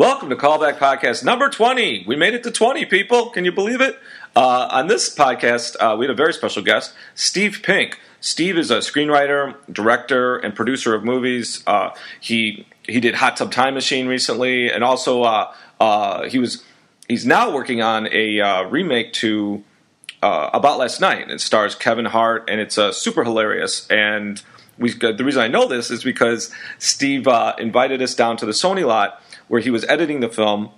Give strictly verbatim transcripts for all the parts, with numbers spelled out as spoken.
Welcome to Callback Podcast number twenty. We made it to twenty, people. Can you believe it? Uh, on this podcast, uh, we had a very special guest, Steve Pink. Steve is a screenwriter, director, and producer of movies. Uh, he he did Hot Tub Time Machine recently, and also uh, uh, he was he's now working on a uh, remake to uh, About Last Night. It stars Kevin Hart, and it's uh, super hilarious. And we the reason I know this is because Steve uh, invited us down to the Sony lot, where he was editing the film,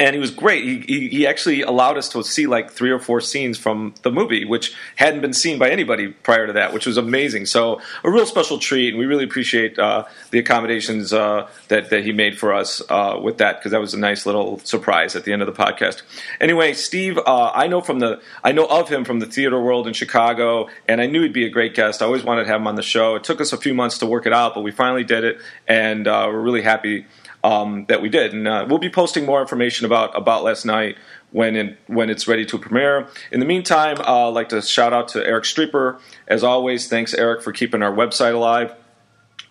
and he was great. He, he he actually allowed us to see like three or four scenes from the movie, which hadn't been seen by anybody prior to that, which was amazing. So a real special treat, and we really appreciate uh, the accommodations uh, that, that he made for us uh, with that, because that was a nice little surprise at the end of the podcast. Anyway, Steve, uh, I know from the I know of him from the theater world in Chicago, and I knew he'd be a great guest. I always wanted to have him on the show. It took us a few months to work it out, but we finally did it, and uh, we're really happy Um, that we did, and uh, we'll be posting more information about about last night when in, when it's ready to premiere. In the meantime, uh, I'd like to shout out to Eric Streeper. As always, thanks, Eric, for keeping our website alive,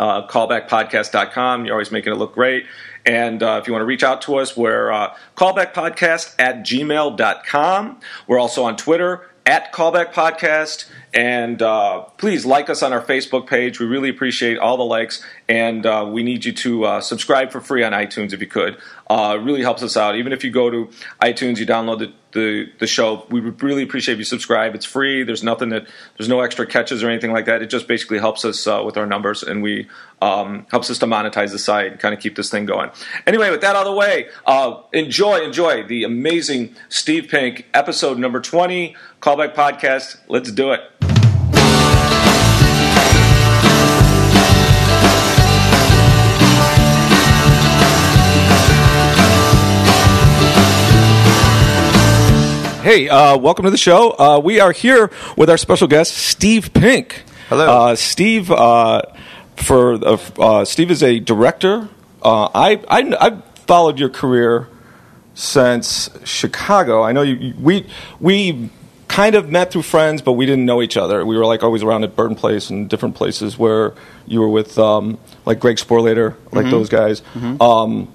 uh, callback podcast dot com. You're always making it look great. And uh, if you want to reach out to us, we're uh, callbackpodcast at gmail dot com. We're also on Twitter, at Callback Podcast, and uh, please like us on our Facebook page. We really appreciate all the likes, and uh, we need you to uh, subscribe for free on iTunes if you could. Uh, it really helps us out. Even if you go to iTunes, you download the, the, the show, we would really appreciate if you subscribe. It's free. There's nothing that there's no extra catches or anything like that. It just basically helps us uh, with our numbers, and we um, helps us to monetize the site and kind of keep this thing going. Anyway, with that out of the way, uh, enjoy, enjoy the amazing Steve Pink, episode number twenty, Callback Podcast. Let's do it. Hey, uh, welcome to the show. Uh, we are here with our special guest, Steve Pink. Hello. Uh, Steve uh, for uh, uh, Steve is a director. Uh, I, I, I've followed your career since Chicago. I know you, you, we we kind of met through friends, but we didn't know each other. We were like always around at Burton Place and different places where you were with um, like Greg Sporlater, like mm-hmm. those guys. Mm-hmm. Um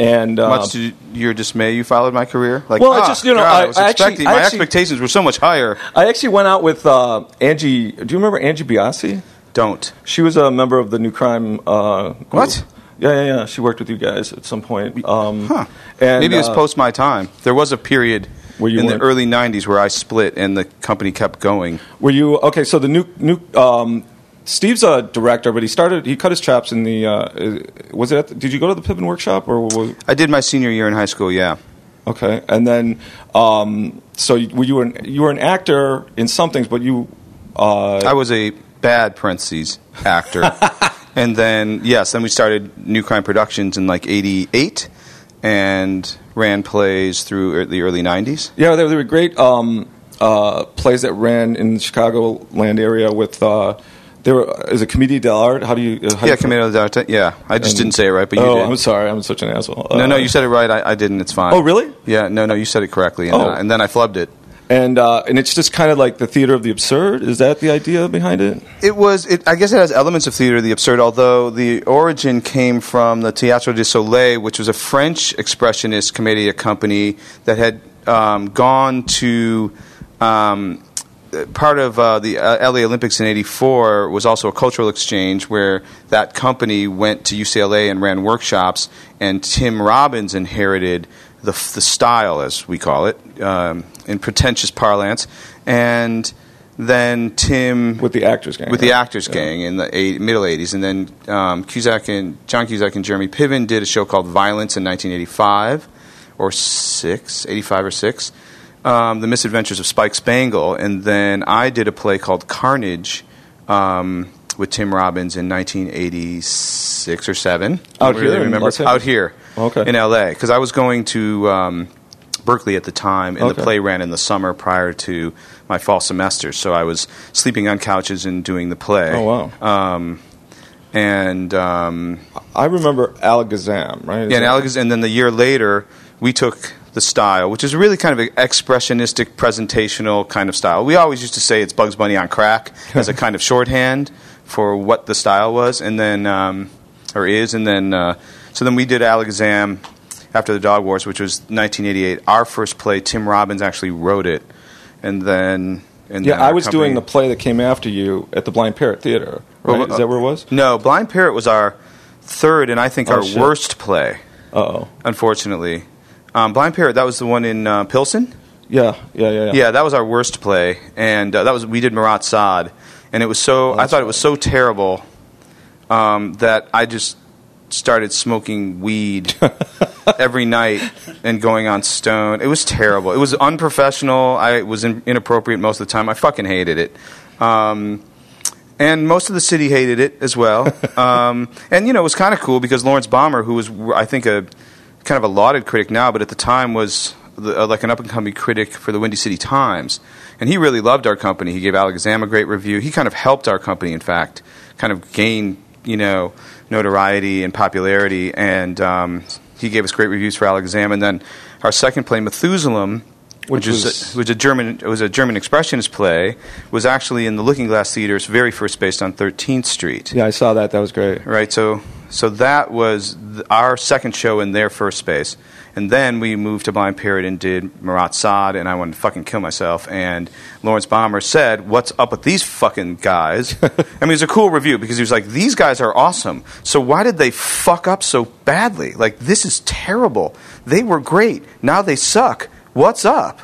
And, uh, much to your dismay, you followed my career? Like, well, ah, I just, you know, God, I, I was I expecting, actually, my actually, expectations were so much higher. I actually went out with uh, Angie. Do you remember Angie Biasi? Don't. She was a member of the New Crime uh, group. What? Yeah, yeah, yeah. She worked with you guys at some point. Um, huh. And, Maybe it was uh, post my time. There was a period where you in weren't. the early nineties where I split and the company kept going. Were you, okay, so the new, new um, Steve's a director, but he started. He cut his chops in the. Uh, was it? At the, did you go to the Piven workshop or? Was, I did my senior year in high school. Yeah. Okay, and then um, so you were you, an, you were an actor in some things, but you. Uh, I was a bad parentheses actor, and then yes, then we started New Crime Productions in like eighty-eight, and ran plays through the early nineties. Yeah, they, they were great um, uh, plays that ran in the Chicagoland area with. Uh, There were, is it Commedia dell'Arte? How do you? How yeah, Commedia dell'Arte. Yeah, I just and, didn't say it right, but you oh, did. Oh, I'm sorry, I'm such an asshole. Uh, no, no, you said it right. I, I didn't. It's fine. Oh, really? Yeah, no, no, you said it correctly, and, oh. then, I, and then I flubbed it. And uh, and it's just kind of like the Theater of the Absurd. Is that the idea behind it? It was. It, I guess it has elements of Theater of the Absurd, although the origin came from the Théâtre du Soleil, which was a French expressionist commedia company that had um, gone to. Um, Part of uh, the uh, L A Olympics in eighty-four was also a cultural exchange where that company went to U C L A and ran workshops, and Tim Robbins inherited the, the style, as we call it, um, in pretentious parlance, and then Tim... With the Actors Gang. With right? the Actors yeah. Gang in the eight, middle eighties, and then um, Cusack and John Cusack and Jeremy Piven did a show called Violence in nineteen eighty-five, or six, eighty-five or six, Um, the Misadventures of Spike Spangle, and then I did a play called Carnage um, with Tim Robbins in nineteen eighty-six or seven. Out here, really remember? Out here, okay, in L A because I was going to um, Berkeley at the time, and okay. the play ran in the summer prior to my fall semester. So I was sleeping on couches and doing the play. Oh wow! Um, and um, I remember Alex Zam, right? Is yeah, and Alex, and then the year later we took. The style, which is really kind of an expressionistic, presentational kind of style. We always used to say it's Bugs Bunny on crack as a kind of shorthand for what the style was, and then um, or is, and then uh, so then we did Alex Zam after the Dog Wars, which was nineteen eighty-eight, our first play, Tim Robbins actually wrote it, and then and yeah, then I was company, doing the play that came after you at the Blind Parrot Theater. Right? Well, uh, is that where it was? No, Blind Parrot was our third and I think oh, our shit. worst play. Uh oh. Unfortunately, um, Blind Parrot, that was the one in uh, Pilsen. Yeah, yeah, yeah, yeah. Yeah, that was our worst play, and uh, that was we did Marat Sade, and it was so oh, I thought funny. it was so terrible um, that I just started smoking weed every night and going on stone. It was terrible. It was unprofessional. I was in, inappropriate most of the time. I fucking hated it. Um, and most of the city hated it as well. Um, and, you know, it was kind of cool because Lawrence Bommer, who was, I think, a kind of a lauded critic now, but at the time was the, uh, like an up-and-coming critic for the Windy City Times. And he really loved our company. He gave Alex Zam a great review. He kind of helped our company, in fact, kind of gain, you know, notoriety and popularity, and um, he gave us great reviews for Alex Zam. And then our second play, Methusalem, which, which was a, was a German it was a German expressionist play, was actually in the Looking Glass Theater's very first based on thirteenth Street. Yeah, I saw that. That was great. Right. So, so that was th- our second show in their first space, and then we moved to Blind Parrot and did Marat Sade, and I wanted to fucking kill myself. And Lawrence Bommer said, "What's up with these fucking guys?" I mean, it was a cool review because he was like, "These guys are awesome. So why did they fuck up so badly? Like, this is terrible. They were great. Now they suck. What's up?"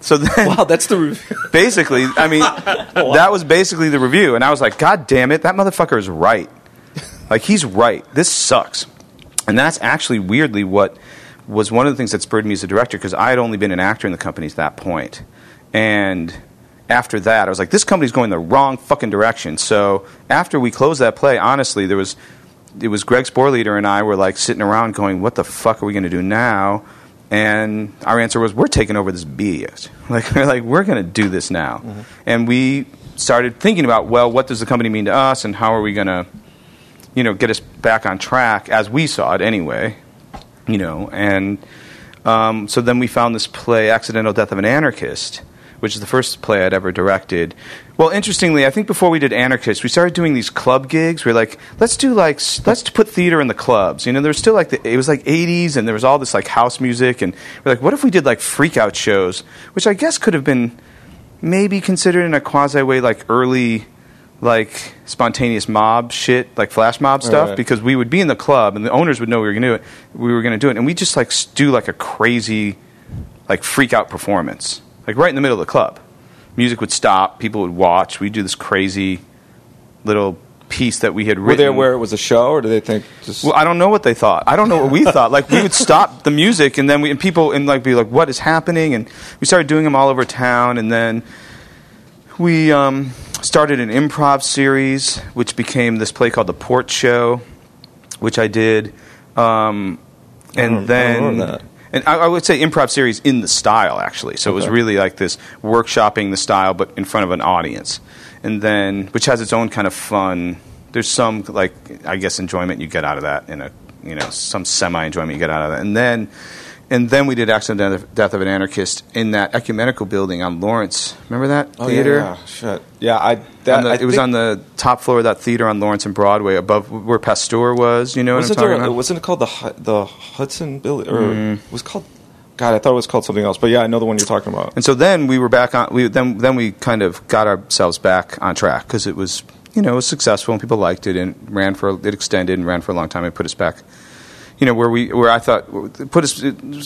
So then, wow, that's the review. Basically, I mean, wow. That was basically the review, and I was like, "God damn it, that motherfucker is right. Like, he's right. This sucks." And that's actually weirdly what was one of the things that spurred me as a director, because I had only been an actor in the company at that point. And after that, I was like, this company's going the wrong fucking direction. So after we closed that play, honestly, there was it was Greg Sporleader and I were like sitting around going, what the fuck are we going to do now? And our answer was, we're taking over this B S. Like, we're, like, we're going to do this now. Mm-hmm. And we started thinking about, well, what does the company mean to us, and how are we going to, you know, get us back on track as we saw it anyway. You know, and um, so then we found this play, Accidental Death of an Anarchist, which is the first play I'd ever directed. Well, interestingly, I think before we did Anarchist, we started doing these club gigs. We were like, let's do like, let's put theater in the clubs. You know, there was still like, the, it was like eighties, and there was all this like house music, and we're like, what if we did like freak out shows, which I guess could have been maybe considered in a quasi way like early, like spontaneous mob shit, like flash mob stuff, right. Because we would be in the club and the owners would know we were going to do it. We were going to do it, and we just like do like a crazy, like freak out performance, like right in the middle of the club. Music would stop, people would watch. We'd do this crazy little piece that we had written. Were they aware it was a show, or do they think just? Well, I don't know what they thought. I don't know what we thought. Like, we would stop the music, and then we and people and like be like, what is happening? And we started doing them all over town, and then we um, started an improv series, which became this play called The Port Show, which I did. Um, and I then I and I, I would say improv series in the style, actually. So okay. It was really like this workshopping the style, but in front of an audience. And then, which has its own kind of fun. There's some, like, I guess, enjoyment you get out of that, in a, you know, some semi-enjoyment you get out of that. And then... And then we did Accidental Death of an Anarchist in that ecumenical building on Lawrence. Remember that oh, theater? Yeah, yeah, shit. Yeah, I. That, the, I it was on the top floor of that theater on Lawrence and Broadway, above where Pasteur was. You know what, what I'm talking there, about? Wasn't it called the the Hudson building, or mm. it was called? God, I thought it was called something else. But yeah, I know the one you're talking about. And so then we were back on. We then then we kind of got ourselves back on track, because it was, you know, it was successful and people liked it, and ran for it extended and ran for a long time and put us back. You know, where we, where I thought, put us,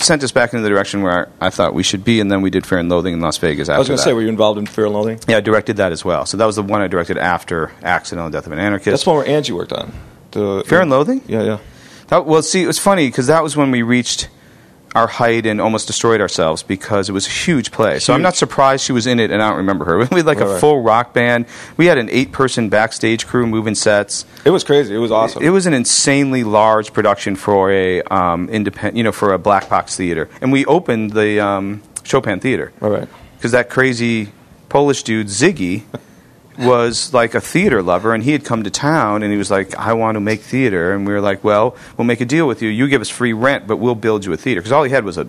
sent us back in the direction where I thought we should be, and then we did Fear and Loathing in Las Vegas after that. I was going to say, were you involved in Fear and Loathing? Yeah, I directed that as well. So that was the one I directed after Accidental Death of an Anarchist. That's the one where Angie worked on. The, Fear yeah. and Loathing? Yeah, yeah. That, well, see, it was funny, because that was when we reached our height and almost destroyed ourselves, because it was a huge play. Huge. So I'm not surprised she was in it, and I don't remember her. We had like right, a right. full rock band. We had an eight-person backstage crew moving sets. It was crazy. It was awesome. It, it was an insanely large production for a um, independent, you know, for a black box theater. And we opened the um, Chopin Theater. All right. Because that crazy Polish dude Ziggy was like a theater lover, and he had come to town, and he was like, I want to make theater. And we were like, well, we'll make a deal with you. You give us free rent, but we'll build you a theater. Because all he had was a,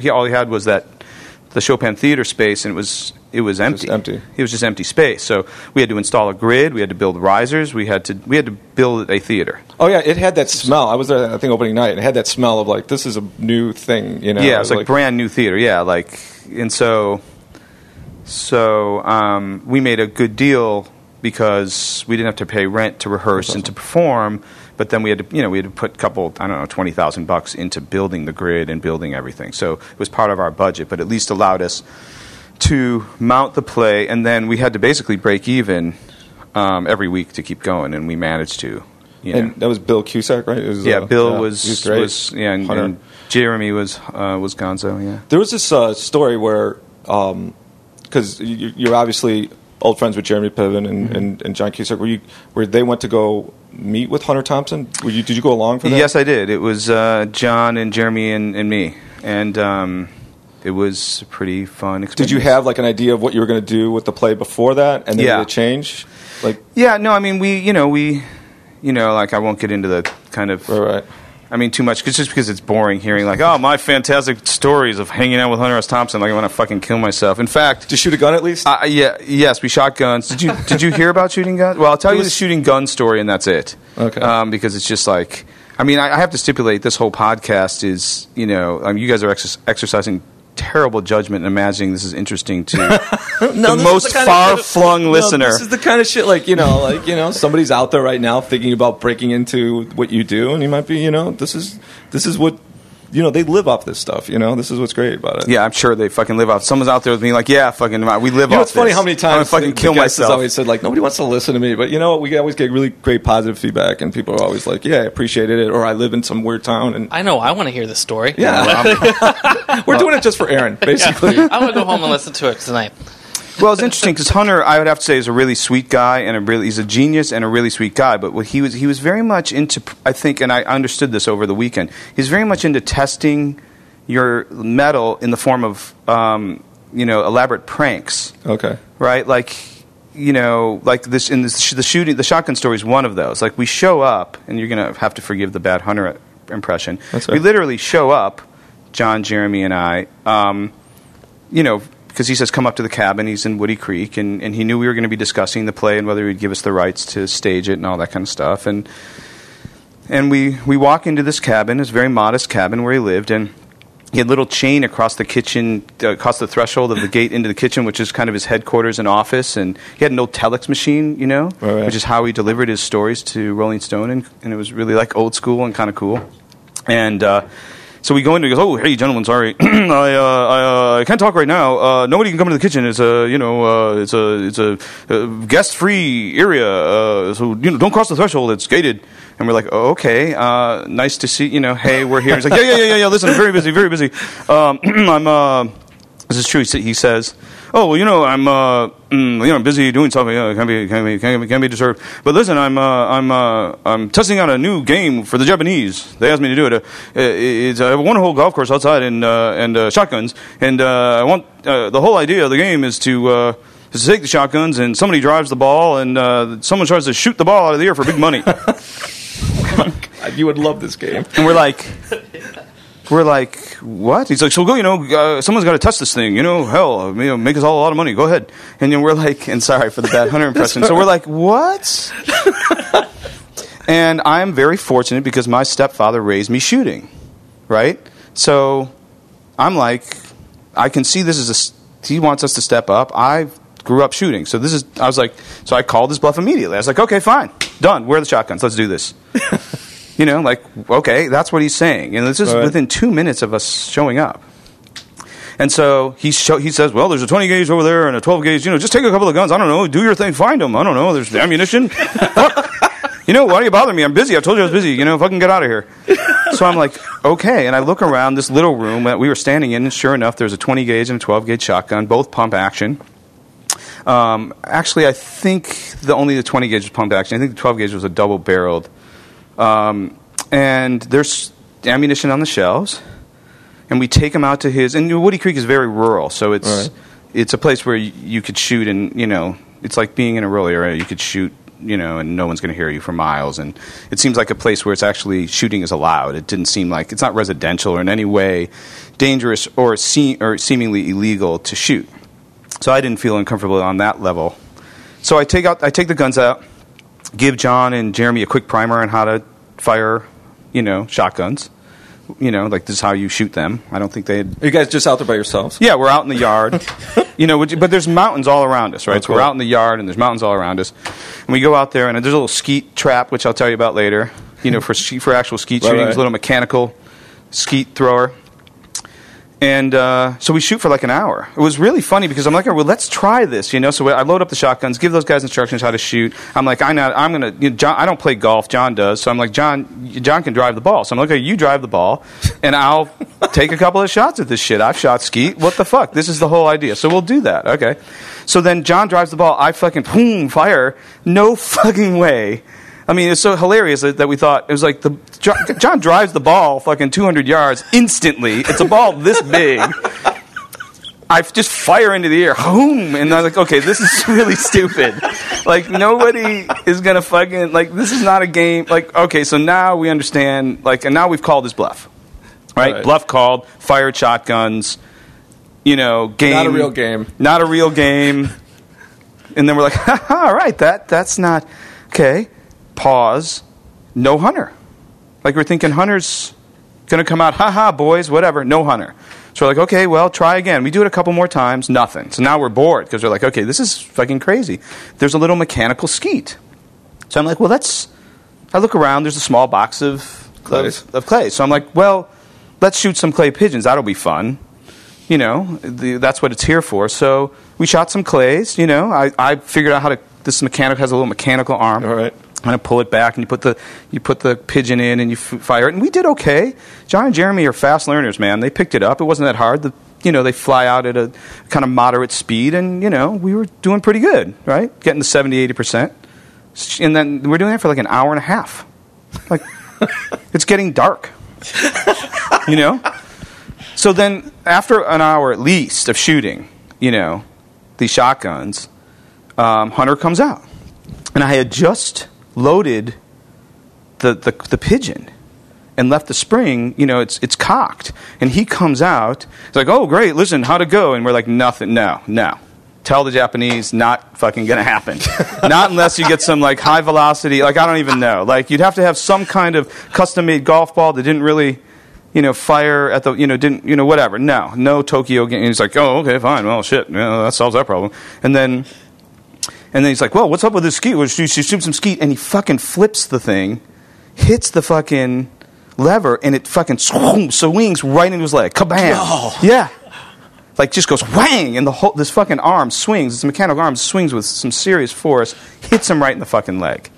he, all he had was that, the Chopin Theater space, and it was it was empty. It was empty. It was just empty space. So we had to install a grid. We had to build risers. We had to we had to build a theater. Oh yeah, it had that smell. I was there, I think, opening night. It had that smell of like this is a new thing, you know. Yeah, it was like, like brand new theater. Yeah, like and so so um, we made a good deal because we didn't have to pay rent to rehearse awesome. and to perform. But then we had to, you know, we had to put a couple, I don't know, twenty thousand bucks into building the grid and building everything. So it was part of our budget, but at least allowed us to mount the play. And then we had to basically break even um, every week to keep going, and we managed to. You and know. That was Bill Cusack, right? It was, yeah, uh, Bill yeah, was, was, great. was yeah, and, and Jeremy was uh, was Gonzo. Yeah, there was this uh, story where because um, you, you're obviously old friends with Jeremy Piven and, mm-hmm. and, and John Cusack, where you where they went to go meet with Hunter Thompson? Were you, did you go along for that? Yes, I did. It was uh, John and Jeremy and, and me, and um, it was a pretty fun experience. Did you have like an idea of what you were going to do with the play before that, and then yeah. did it change? Like, yeah, no, I mean, we, you know, we, you know, like I won't get into the kind of, right, right. I mean, too much, cause just because it's boring hearing like, oh, my fantastic stories of hanging out with Hunter S. Thompson, like I want to fucking kill myself. In fact, did you shoot a gun at least? Uh, yeah, yes, we shot guns. Did you did you hear about shooting guns? Well, I'll tell you the shooting gun story, and that's it. Okay, um, because it's just like, I mean, I, I have to stipulate this whole podcast is, you know, I mean, you guys are ex- exercising terrible judgment and imagining this is interesting to no, the most the far-flung of, listener. No, this is the kind of shit like, you know, like, you know, somebody's out there right now thinking about breaking into what you do, and you might be, you know, this is this is what, you know, they live off this stuff, you know, this is what's great about it. Yeah, I'm sure they fucking live off. Someone's out there with me like, yeah, fucking, we live you know, off it's this. It's funny how many times I'm gonna fucking kill myself. Always said like, nobody wants to listen to me, but you know, we always get really great positive feedback, and people are always like, yeah, I appreciated it, or I live in some weird town. And I know, I want to hear the story. Yeah. We're doing it just for Aaron, basically. Yeah. I want to go home and listen to it tonight. Well, it's interesting because Hunter, I would have to say, is a really sweet guy, and a really he's a genius and a really sweet guy. But what he was he was very much into, I think, and I understood this over the weekend. He's very much into testing your metal in the form of um, you know, elaborate pranks. Okay, right? Like, you know, like this in this, the shooting, the shotgun story is one of those. Like we show up, and you're gonna have to forgive the bad Hunter impression. That's right. We literally show up, John, Jeremy, and I. Um, you know. Because he says, come up to the cabin. He's in Woody Creek. And, and he knew we were going to be discussing the play and whether he would give us the rights to stage it and all that kind of stuff. And and we, we walk into this cabin, this very modest cabin where he lived. And he had a little chain across the kitchen, uh, across the threshold of the gate into the kitchen, which is kind of his headquarters and office. And he had an old telex machine, you know, right, right. which is how he delivered his stories to Rolling Stone. And, and it was really like old school and kind of cool. And... Uh, So we go in and he goes, oh, hey, gentlemen, sorry. I, uh, I, uh, I can't talk right now. Uh, nobody can come into the kitchen. It's a, you know, uh, it's a, it's a uh, guest-free area. Uh, so, you know, don't cross the threshold. It's gated. And we're like, oh, okay, uh, nice to see, you know, hey, we're here. He's like, yeah, yeah, yeah, yeah, yeah. Listen, I'm very busy, very busy. Um, I'm, uh, this is true, he says. Oh, well, you know, I'm, uh, mm, you know, I'm busy doing something. Uh, can't be, can't be, can't be, can't be disturbed. But listen, I'm, uh, I'm, uh, I'm testing out a new game for the Japanese. They asked me to do it. Uh, it's I have a one-hole golf course outside and uh, and uh, shotguns. And uh, I want uh, the whole idea of the game is to uh, is to take the shotguns and somebody drives the ball and uh, someone tries to shoot the ball out of the air for big money. God, you would love this game. And we're like. We're like, what? He's like, so go, you know, uh, someone's got to touch this thing, you know, hell, you know, make us all a lot of money, go ahead. And then we're like, and sorry for the bad Hunter impression, so we're like, what? And I'm very fortunate because my stepfather raised me shooting, right? So I'm like, I can see this is a, he wants us to step up, I grew up shooting, so this is, I was like, so I called his bluff immediately, I was like, okay, fine, done, where are the shotguns, let's do this. You know, like, okay, that's what he's saying. And this is right. within two minutes of us showing up. And so he show, he says, well, there's a twenty gauge over there and a twelve gauge. You know, just take a couple of guns. I don't know. Do your thing. Find them. I don't know. There's ammunition. You know, why do you bother me? I'm busy. I told you I was busy. You know, fucking get out of here. So I'm like, okay. And I look around this little room that we were standing in. And sure enough, there's a twenty gauge and a twelve gauge shotgun, both pump action. Um, actually, I think the only the twenty gauge was pump action. I think the twelve gauge was a double-barreled. Um, and there's ammunition on the shelves, and we take them out to his. And Woody Creek is very rural, so it's right. it's a place where you could shoot, and you know, it's like being in a rural area. You could shoot, you know, and no one's going to hear you for miles. And it seems like a place where it's actually shooting is allowed. It didn't seem like it's not residential or in any way dangerous or se- or seemingly illegal to shoot. So I didn't feel uncomfortable on that level. So I take out, I take the guns out, give John and Jeremy a quick primer on how to fire, you know, shotguns. You know, like, this is how you shoot them. I don't think they had... Are you guys just out there by yourselves? Yeah, we're out in the yard. You know, but there's mountains all around us, right? Oh, cool. So we're out in the yard, and there's mountains all around us. And we go out there, and there's a little skeet trap, which I'll tell you about later. You know, for for actual skeet shooting, right, right. It's a little mechanical skeet thrower. And uh, so we shoot for like an hour. It was really funny because I'm like, well, let's try this, you know. So I load up the shotguns, give those guys instructions how to shoot. I'm like, I'm not, I'm gonna, you know, John, I don't play golf. John does, so I'm like, John, John can drive the ball. So I'm like, okay, you drive the ball, and I'll take a couple of shots at this shit. I've shot skeet. What the fuck? This is the whole idea. So we'll do that, okay? So then John drives the ball. I fucking boom fire. No fucking way. I mean, it's so hilarious that we thought, it was like, the John, John drives the ball fucking two hundred yards instantly. It's a ball this big. I just fire into the air, boom, and I'm like, okay, this is really stupid. Like, nobody is going to fucking, like, this is not a game. Like, okay, so now we understand, like, and now we've called his bluff, right? Right. Bluff called, fired shotguns, you know, game. Not a real game. Not a real game. And then we're like, ha ha, all right, that, that's not, okay. Pause. No Hunter. Like, we're thinking Hunter's going to come out, haha, boys, whatever, no Hunter. So we're like, okay, well, try again. We do it a couple more times, nothing. So now we're bored because we're like, okay, this is fucking crazy. There's a little mechanical skeet. So I'm like, well, let's, I look around, there's a small box of, of, of clay. So I'm like, well, let's shoot some clay pigeons. That'll be fun. You know, the, that's what it's here for. So we shot some clays, you know. I, I figured out how to, this mechanic has a little mechanical arm. All right. Kind of pull it back, and you put the you put the pigeon in, and you f- fire it, and we did okay. John and Jeremy are fast learners, man. They picked it up. It wasn't that hard. The, you know, they fly out at a kind of moderate speed, and you know, we were doing pretty good, right? Getting to seventy, eighty percent, and then we're doing that for like an hour and a half. Like, it's getting dark, you know. So then, after an hour at least of shooting, you know, these shotguns, um, Hunter comes out, and I had just loaded the, the the pigeon and left the spring, you know, it's it's cocked. And he comes out, he's like, oh, great, listen, how'd it go? And we're like, nothing, no, no. Tell the Japanese, not fucking gonna happen. Not unless you get some, like, high velocity, like, I don't even know. Like, you'd have to have some kind of custom-made golf ball that didn't really, you know, fire at the, you know, didn't, you know, whatever. No, no Tokyo game. And he's like, oh, okay, fine, well, shit, you know, that solves that problem. And then... And then he's like, well, what's up with this skeet? Well, she, she shoots some skeet, and he fucking flips the thing, hits the fucking lever, and it fucking swoom, swings right into his leg. Kabam. Oh. Yeah. Like, just goes whang, and the whole, this fucking arm swings, this mechanical arm swings with some serious force, hits him right in the fucking leg.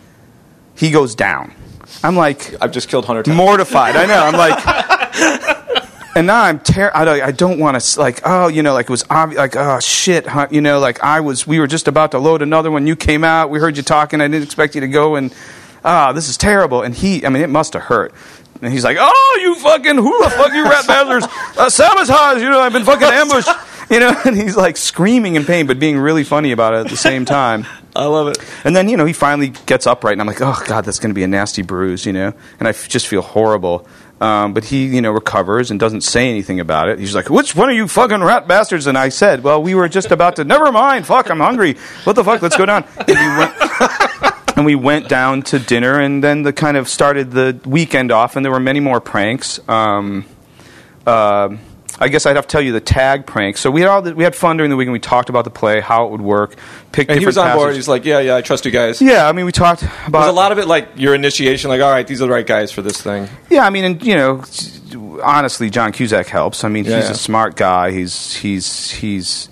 He goes down. I'm like... I've just killed Hunter Thompson. Mortified. I know. I'm like... And now I'm ter- I don't want to, like, oh, you know, like, it was obvious, like, oh, shit, huh? You know, like, I was, we were just about to load another one. You came out. We heard you talking. I didn't expect you to go, and, ah, oh, this is terrible. And he, I mean, it must have hurt. And he's like, oh, you fucking, who the fuck, you rat bastards, uh, sabotage, you know, I've been fucking ambushed, you know. And he's, like, screaming in pain, but being really funny about it at the same time. I love it. And then, you know, he finally gets upright, and I'm like, oh, God, that's going to be a nasty bruise, you know. And I f- just feel horrible. Um, but he, you know, recovers and doesn't say anything about it. He's like, which one of you fucking rat bastards? And I said, well, we were just about to, never mind, fuck, I'm hungry. What the fuck, let's go down. And we went, and we went down to dinner, and then the kind of started the weekend off, and there were many more pranks. Um, uh, I guess I'd have to tell you the tag prank. So we had all the, we had fun during the week, and we talked about the play, how it would work. Picked and he was on passages. Board. He's like, yeah, yeah, I trust you guys. Yeah, I mean, we talked about... Was a lot of it like your initiation, like, all right, these are the right guys for this thing? Yeah, I mean, and you know, honestly, John Cusack helps. I mean, yeah, he's yeah. a smart guy. He's, he's, he's...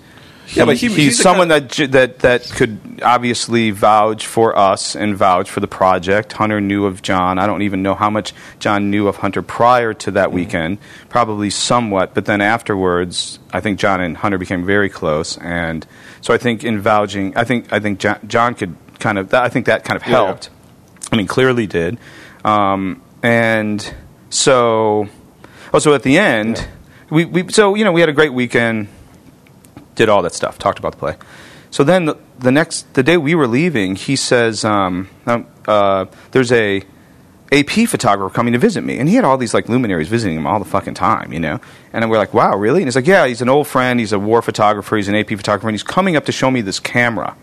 He, yeah, but he, he's, he's someone that that that could obviously vouch for us and vouch for the project. Hunter knew of John. I don't even know how much John knew of Hunter prior to that mm-hmm. weekend. Probably somewhat, but then afterwards, I think John and Hunter became very close. And so I think in vouching, I think I think John, John could kind of. I think that kind of helped. Yeah. I mean, clearly did. Um, and so, also at the end, yeah. we, we so you know we had a great weekend. Did all that stuff, talked about the play. So then the, the next, the day we were leaving, he says, um, um, uh, there's a A P photographer coming to visit me, and he had all these like luminaries visiting him all the fucking time, you know. And we're like, wow, really? And he's like, yeah, he's an old friend, he's a war photographer, he's an A P photographer, and he's coming up to show me this camera,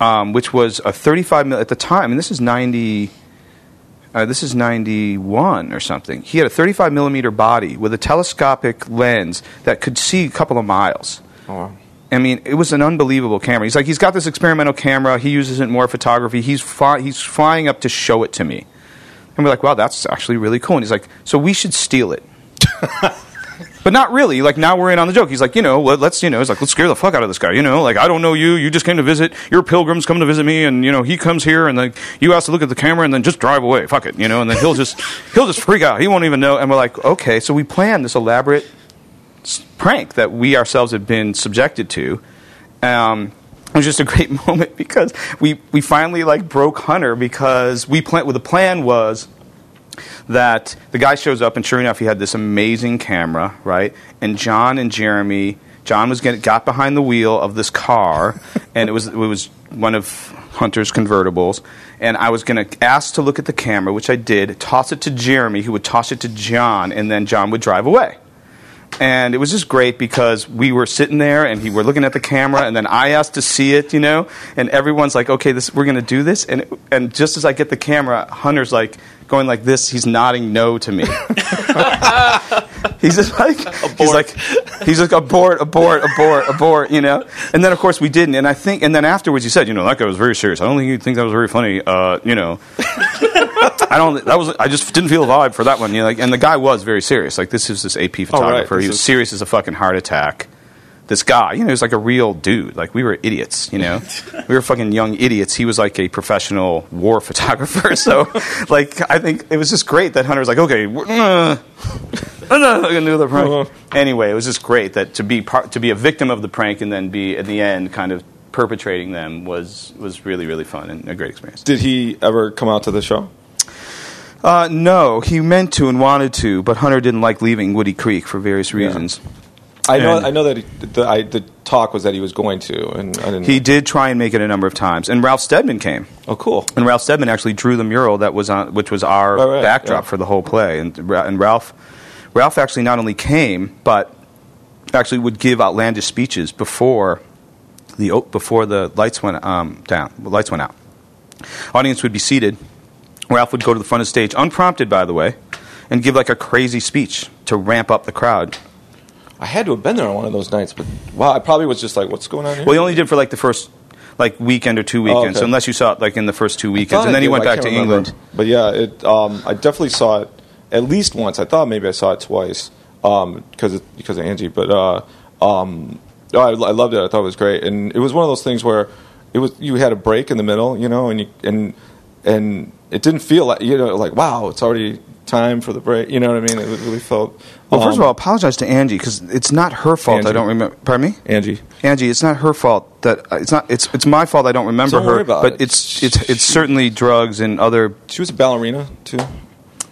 um, which was a thirty-five millimeter at the time, and this is ninety, uh, this is ninety-one or something. He had a thirty-five millimeter body with a telescopic lens that could see a couple of miles. Oh, wow. I mean, it was an unbelievable camera. He's like, he's got this experimental camera. He uses it in war photography. He's fly- he's flying up to show it to me. And we're like, wow, that's actually really cool. And he's like, so we should steal it. But not really. Like, now we're in on the joke. He's like, you know, let's, you know, he's like, let's scare the fuck out of this guy. You know, like, I don't know you. You just came to visit. Your pilgrims come to visit me. And, you know, he comes here and like you ask to look at the camera and then just drive away. Fuck it. You know, and then he'll just, he'll just freak out. He won't even know. And we're like, okay. So we planned this elaborate prank that we ourselves had been subjected to. Um, it was just a great moment because we, we finally like broke Hunter because we plan. Well, the plan was that the guy shows up and sure enough he had this amazing camera, right? And John and Jeremy, John was getting, got behind the wheel of this car, and it was it was one of Hunter's convertibles. And I was going to ask to look at the camera, which I did. Toss it to Jeremy, who would toss it to John, and then John would drive away. And it was just great because we were sitting there and he were looking at the camera, and then I asked to see it, you know, and everyone's like, okay, this we're going to do this. And it, and just as I get the camera, Hunter's like going like this. He's nodding no to me. He's just like, abort. he's like, he's like, abort, abort, abort, abort, you know. And then, of course, we didn't. And I think, and then afterwards he said, you know, that guy was very serious. I don't think you'd think that was very funny, uh, you know. I don't. That was. I just didn't feel the vibe for that one. You know, like, and the guy was very serious. Like, this is this A P photographer. Oh, right. He was is... serious as a fucking heart attack. This guy, you know, he was like a real dude. Like, we were idiots. You know, we were fucking young idiots. He was like a professional war photographer. So, like, I think it was just great that Hunter was like, okay, we're uh, gonna do the prank. Uh-huh. Anyway, it was just great that to be part, to be a victim of the prank and then be at the end kind of perpetrating them was was really really fun and a great experience. Did he ever come out to the show? Uh, no, he meant to and wanted to, but Hunter didn't like leaving Woody Creek for various reasons. Yeah. I know. And I know that he, the, I, the talk was that he was going to, and I didn't. He know. did try and make it a number of times, and Ralph Steadman came. Oh, cool! And Ralph Steadman actually drew the mural that was on, which was our oh, right. backdrop yeah. for the whole play. And and Ralph, Ralph actually not only came, but actually would give outlandish speeches before the before the lights went um, down. The lights went out. Audience would be seated. Ralph would go to the front of the stage, unprompted, by the way, and give like a crazy speech to ramp up the crowd. I had to have been there on one of those nights, but wow, I probably was just like, "What's going on here?" Well, he only did for like the first like weekend or two weekends, oh, okay. so unless you saw it like in the first two weekends, and then did. he went I back to remember. England. But yeah, it, um, I definitely saw it at least once. I thought maybe I saw it twice um, because of, because of Angie, but uh, um, oh, I, I loved it. I thought it was great, and it was one of those things where it was you had a break in the middle, you know, and you, and and. It didn't feel like, you know, like, wow, it's already time for the break. You know what I mean? It really felt... Well, um, first of all, I apologize to Angie, because it's not her fault Angie. I don't remember... Pardon me? Angie. Angie, it's not her fault that... It's not. It's it's my fault I don't remember don't her, worry about but it. it's it's it's she, certainly drugs and other... She was a ballerina, too.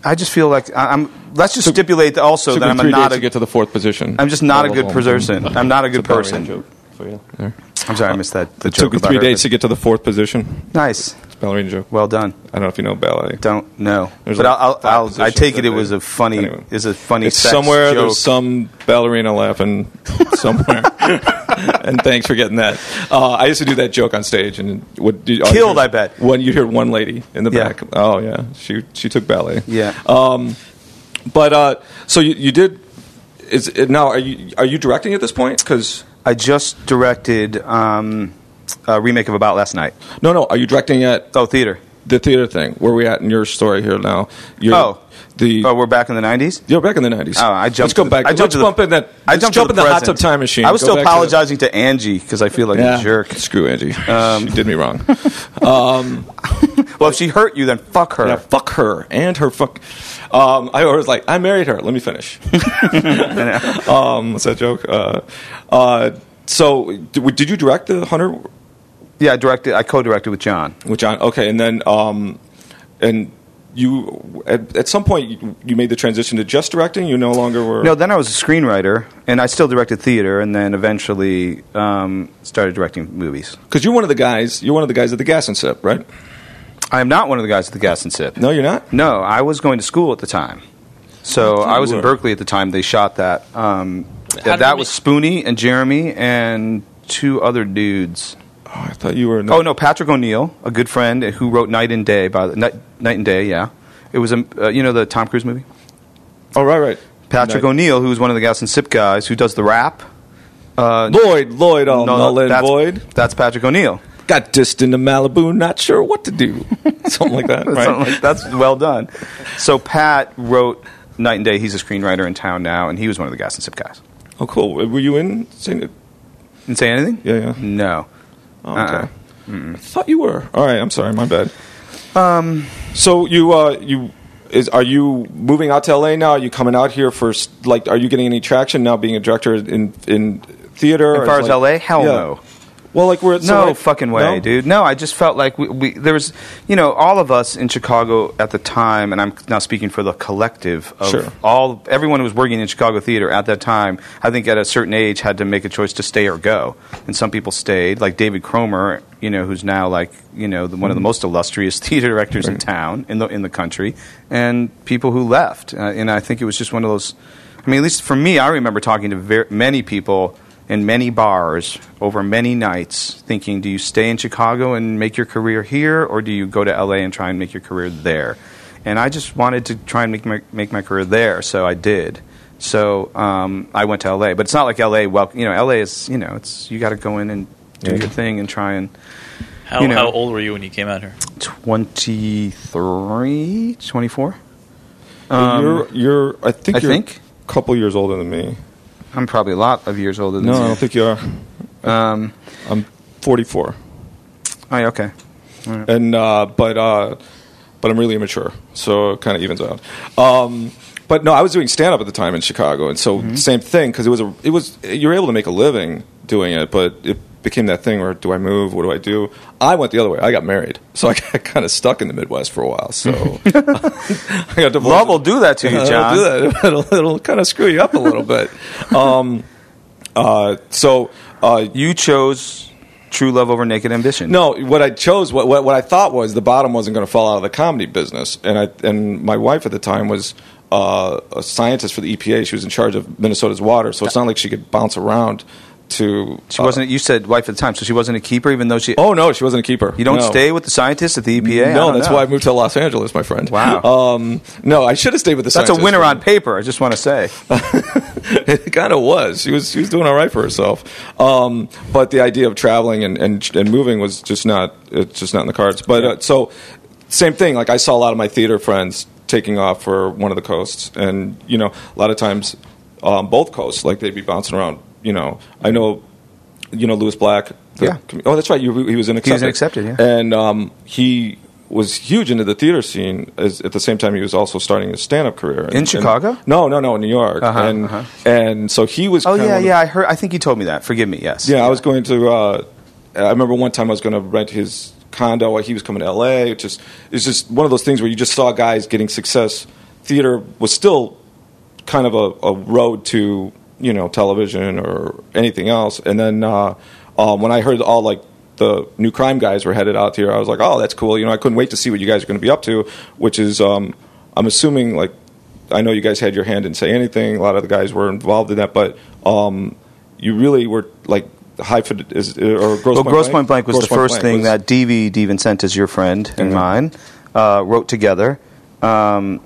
I just feel like... I, I'm. Let's just took, stipulate also that I'm not a... It took me three days to get to the fourth position. I'm just not a good person. I'm not a good person. Joke for you. There. I'm sorry, I missed that. The it joke took me about three her, days to get to the fourth position. Nice. Ballerina joke. Well done. I don't know if you know ballet. Don't know. There's but like I'll, I'll, I take it it was a funny anyway. is a funny it's sex somewhere joke. There's some ballerina laughing somewhere. And thanks for getting that. Uh, I used to do that joke on stage and would killed. Hear, I bet when you hear one lady in the yeah. back. Oh yeah, she she took ballet. Yeah. Um, but uh, so you, you did. Is it, now are you are you directing at this point? Because I just directed. Um, Uh, remake of About Last Night. No, no. Are you directing at... Oh, theater. The theater thing. Where are we at in your story here now? You're oh. The, oh, we're back in the nineties? You're back in the nineties. Oh, I jumped Let's go the, back. I Let's jump in that. I jumped jump in the, the Hot Tub Time Machine. I was go still apologizing to, to Angie because I feel like yeah. a jerk. Screw Angie. Um, she did me wrong. um, well, if she hurt you, then fuck her. Yeah, fuck her. And her fuck... Um, I was like, I married her. Let me finish. um, what's that joke? Uh, uh, so, did, did you direct the Hunter... Yeah, I directed. I co-directed with John. With John, okay, and then um, and you at, at some point you, you made the transition to just directing. You no longer were. No, then I was a screenwriter, and I still directed theater, and then eventually um, started directing movies. Because you're one of the guys. You're one of the guys at the Gas and Sip, right? I am not one of the guys at the Gas and Sip. No, you're not? No, I was going to school at the time. So I, I was in Berkeley at the time. They shot that. Um, that was Spoonie and Jeremy and two other dudes. Oh, I thought you were... Not- oh, no, Patrick O'Neill, a good friend who wrote Night and Day. By the, Night, Night and Day, yeah. It was, a, uh, you know, the Tom Cruise movie? Oh, right, right. Patrick Night. O'Neill, who's one of the Gas and Sip guys, who does the rap. Uh, Lloyd, Lloyd, all no, null and void. That's Patrick O'Neill. Got dissed into Malibu, not sure what to do. Something like that, right? Something like, that's well done. So Pat wrote Night and Day. He's a screenwriter in town now, and he was one of the Gas and Sip guys. Oh, cool. Were you in? Saying it? Didn't say anything? Yeah, yeah. No. Oh, okay. Uh-uh. I thought you were. All right, I'm sorry. My bad. Um. So you, uh, you... Is are you moving out to L A now? Are you coming out here for like? Are you getting any traction now? Being a director in in theater as far as like, L A? Hell yeah. No. Well, like we're at no like, fucking way, no? dude. No, I just felt like we, we there was you know all of us in Chicago at the time, and I'm now speaking for the collective of sure. all everyone who was working in Chicago theater at that time. I think at a certain age had to make a choice to stay or go, and some people stayed, like David Cromer, you know, who's now like you know the, one of the most illustrious theater directors right. in town in the in the country, and people who left. Uh, and I think it was just one of those. I mean, at least for me, I remember talking to very, many people. In many bars over many nights thinking, do you stay in Chicago and make your career here or do you go to L A and try and make your career there? And I just wanted to try and make my, make my career there, so I did. So um, I went to L A. But it's not like L A, well, you know, L A is, you know, it's you got to go in and do yeah. your thing and try and, how, you know. How old were you when you came out here? twenty-three, twenty-four Um, you're, you're, I think I you're think? a couple years older than me. I'm probably a lot of years older than no, you. No, I don't think you are. Um, I'm forty-four. Oh, yeah, okay. All right. And uh, but uh, but I'm really immature, so it kind of evens out. Um, but no, I was doing stand-up at the time in Chicago, and so mm-hmm. same thing because it was a it was you were able to make a living doing it, but it became that thing where do I move? What do I do? I went the other way. I got married, so I got kind of stuck in the Midwest for a while. So I got divorced. Love will do that to you, John. It'll, do that. It'll, it'll kind of screw you up a little bit. Um, uh, so uh, you chose true love over naked ambition. No, what I chose, what what, what I thought was the bottom wasn't going to fall out of the comedy business, and I and my wife at the time was. Uh, a scientist for the E P A. She was in charge of Minnesota's water, so it's not like she could bounce around to... She uh, wasn't... You said wife at the time, so she wasn't a keeper even though she... Oh, no, she wasn't a keeper. You don't no. stay with the scientists at the E P A? No, that's know. why I moved to Los Angeles, my friend. Wow. Um, no, I should have stayed with the that's scientists. That's a winner on paper, I just want to say. It kind of was. She was she was doing all right for herself. Um, but the idea of traveling and, and, and moving was just not, it's just not in the cards. But uh, so, same thing. Like, I saw a lot of my theater friends... taking off for one of the coasts, and you know, a lot of times on um, both coasts, like they'd be bouncing around. You know, I know, you know, Lewis Black. The, yeah. Oh, that's right. You, he was in Accepted. He was in Accepted. Yeah. And um, he was huge into the theater scene. As, at the same time, he was also starting his stand-up career and, in Chicago. And, no, no, no, in New York. Uh-huh, and uh-huh. and so he was. Oh yeah, yeah. The, I heard. I think you told me that. Forgive me. Yes. Yeah, yeah. I was going to. Uh, I remember one time I was going to rent his. Condo, he was coming to L A. It just it's just one of those things where you just saw guys getting success. Theater was still kind of a, a road to you know television or anything else. And then uh, um, when I heard all like the New Crime guys were headed out here, I was like, oh, that's cool. You know, I couldn't wait to see what you guys are going to be up to. Which is, um, I'm assuming like I know you guys had your hand in Say Anything. A lot of the guys were involved in that, but um, you really were like. High Fid- is, or Grosse well, Point Grosse Pointe Blank was Grosse the Point first Blank thing was... that D V DeVincent is your friend and mm-hmm. mine uh, wrote together. Um,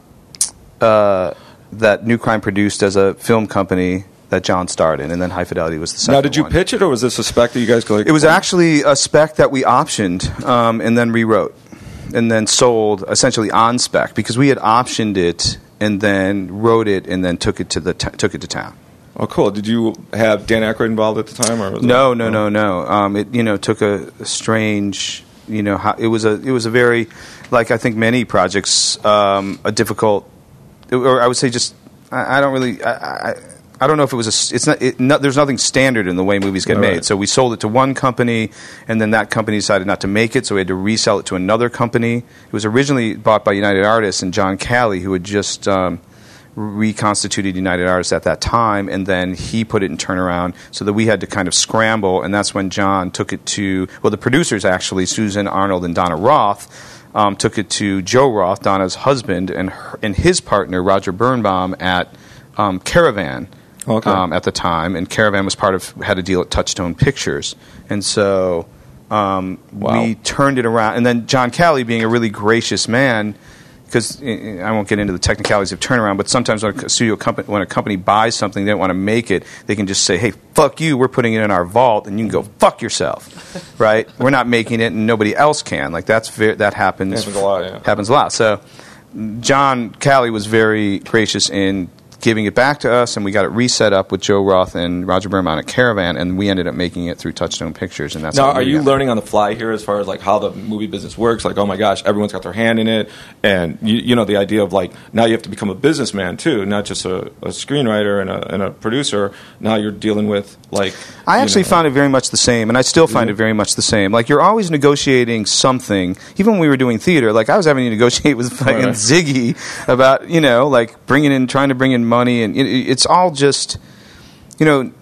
uh, that New Crime produced as a film company that John starred in, and then High Fidelity was the second. Now, did you one. pitch it, or was this a spec that you guys? Could, like, it was play? actually a spec that we optioned um, and then rewrote, and then sold essentially on spec because we had optioned it and then wrote it and then took it to the t- took it to town. Oh, cool. Did you have Dan Aykroyd involved at the time, or was no, that, no, no, no, no? Um, it you know took a, a strange, you know, how, it was a it was a very, like I think many projects, um, a difficult, or I would say just I, I don't really I, I I don't know if it was a it's not, it, not there's nothing standard in the way movies get All made. Right. So we sold it to one company, and then that company decided not to make it, so we had to resell it to another company. It was originally bought by United Artists and John Calley, who had just. Um, reconstituted United Artists at that time, and then he put it in turnaround so that we had to kind of scramble, and that's when John took it to, well, the producers actually, Susan Arnold and Donna Roth, um, took it to Joe Roth, Donna's husband, and her, and his partner, Roger Birnbaum, at um, Caravan okay. um, at the time. And Caravan was part of, had a deal at Touchstone Pictures. And so um, wow. we turned it around. And then John Calley, being a really gracious man, because I won't get into the technicalities of turnaround, but sometimes when a studio company, when a company buys something, they don't want to make it, they can just say, hey, fuck you, we're putting it in our vault, and you can go, fuck yourself, right? We're not making it, and nobody else can. Like, that's very, that happens, happens a lot. Yeah. Happens a lot. So John Calley was very gracious in giving it back to us, and we got it reset up with Joe Roth and Roger Berman at Caravan, and we ended up making it through Touchstone Pictures. And that's now, are you got. learning on the fly here as far as like how the movie business works? Like, oh my gosh, everyone's got their hand in it, and you, you know, the idea of like now you have to become a businessman too, not just a, a screenwriter and a, and a producer. Now you're dealing with like. I actually know, found it very much the same, and I still find yeah. it very much the same. Like, you're always negotiating something. Even when we were doing theater, like I was having to negotiate with fucking right. Ziggy about, you know, like bringing in, trying to bring in. money, and it, it's all just, you know,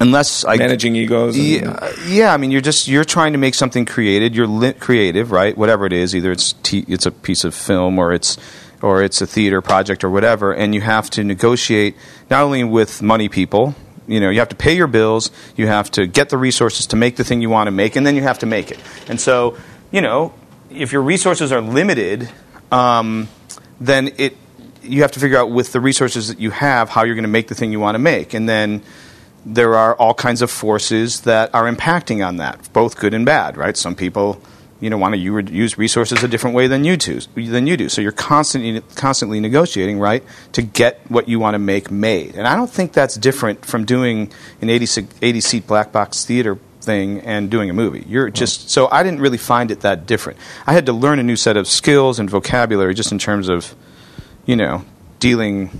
unless I managing egos. Yeah, and, yeah, I mean, you're just you're trying to make something created. You're lit, creative, right? Whatever it is, either it's t- it's a piece of film or it's or it's a theater project or whatever, and you have to negotiate not only with money people. You know, you have to pay your bills. You have to get the resources to make the thing you want to make, and then you have to make it. And so, you know, if your resources are limited, um, then it. you have to figure out with the resources that you have how you're going to make the thing you want to make. And then there are all kinds of forces that are impacting on that, both good and bad, right? Some people, you know, want to use resources a different way than you do. Than you do. So you're constantly constantly negotiating, right, to get what you want to make made. And I don't think that's different from doing an eighty-seat black box theater thing and doing a movie. You're just so I didn't really find it that different. I had to learn a new set of skills and vocabulary just in terms of you know, dealing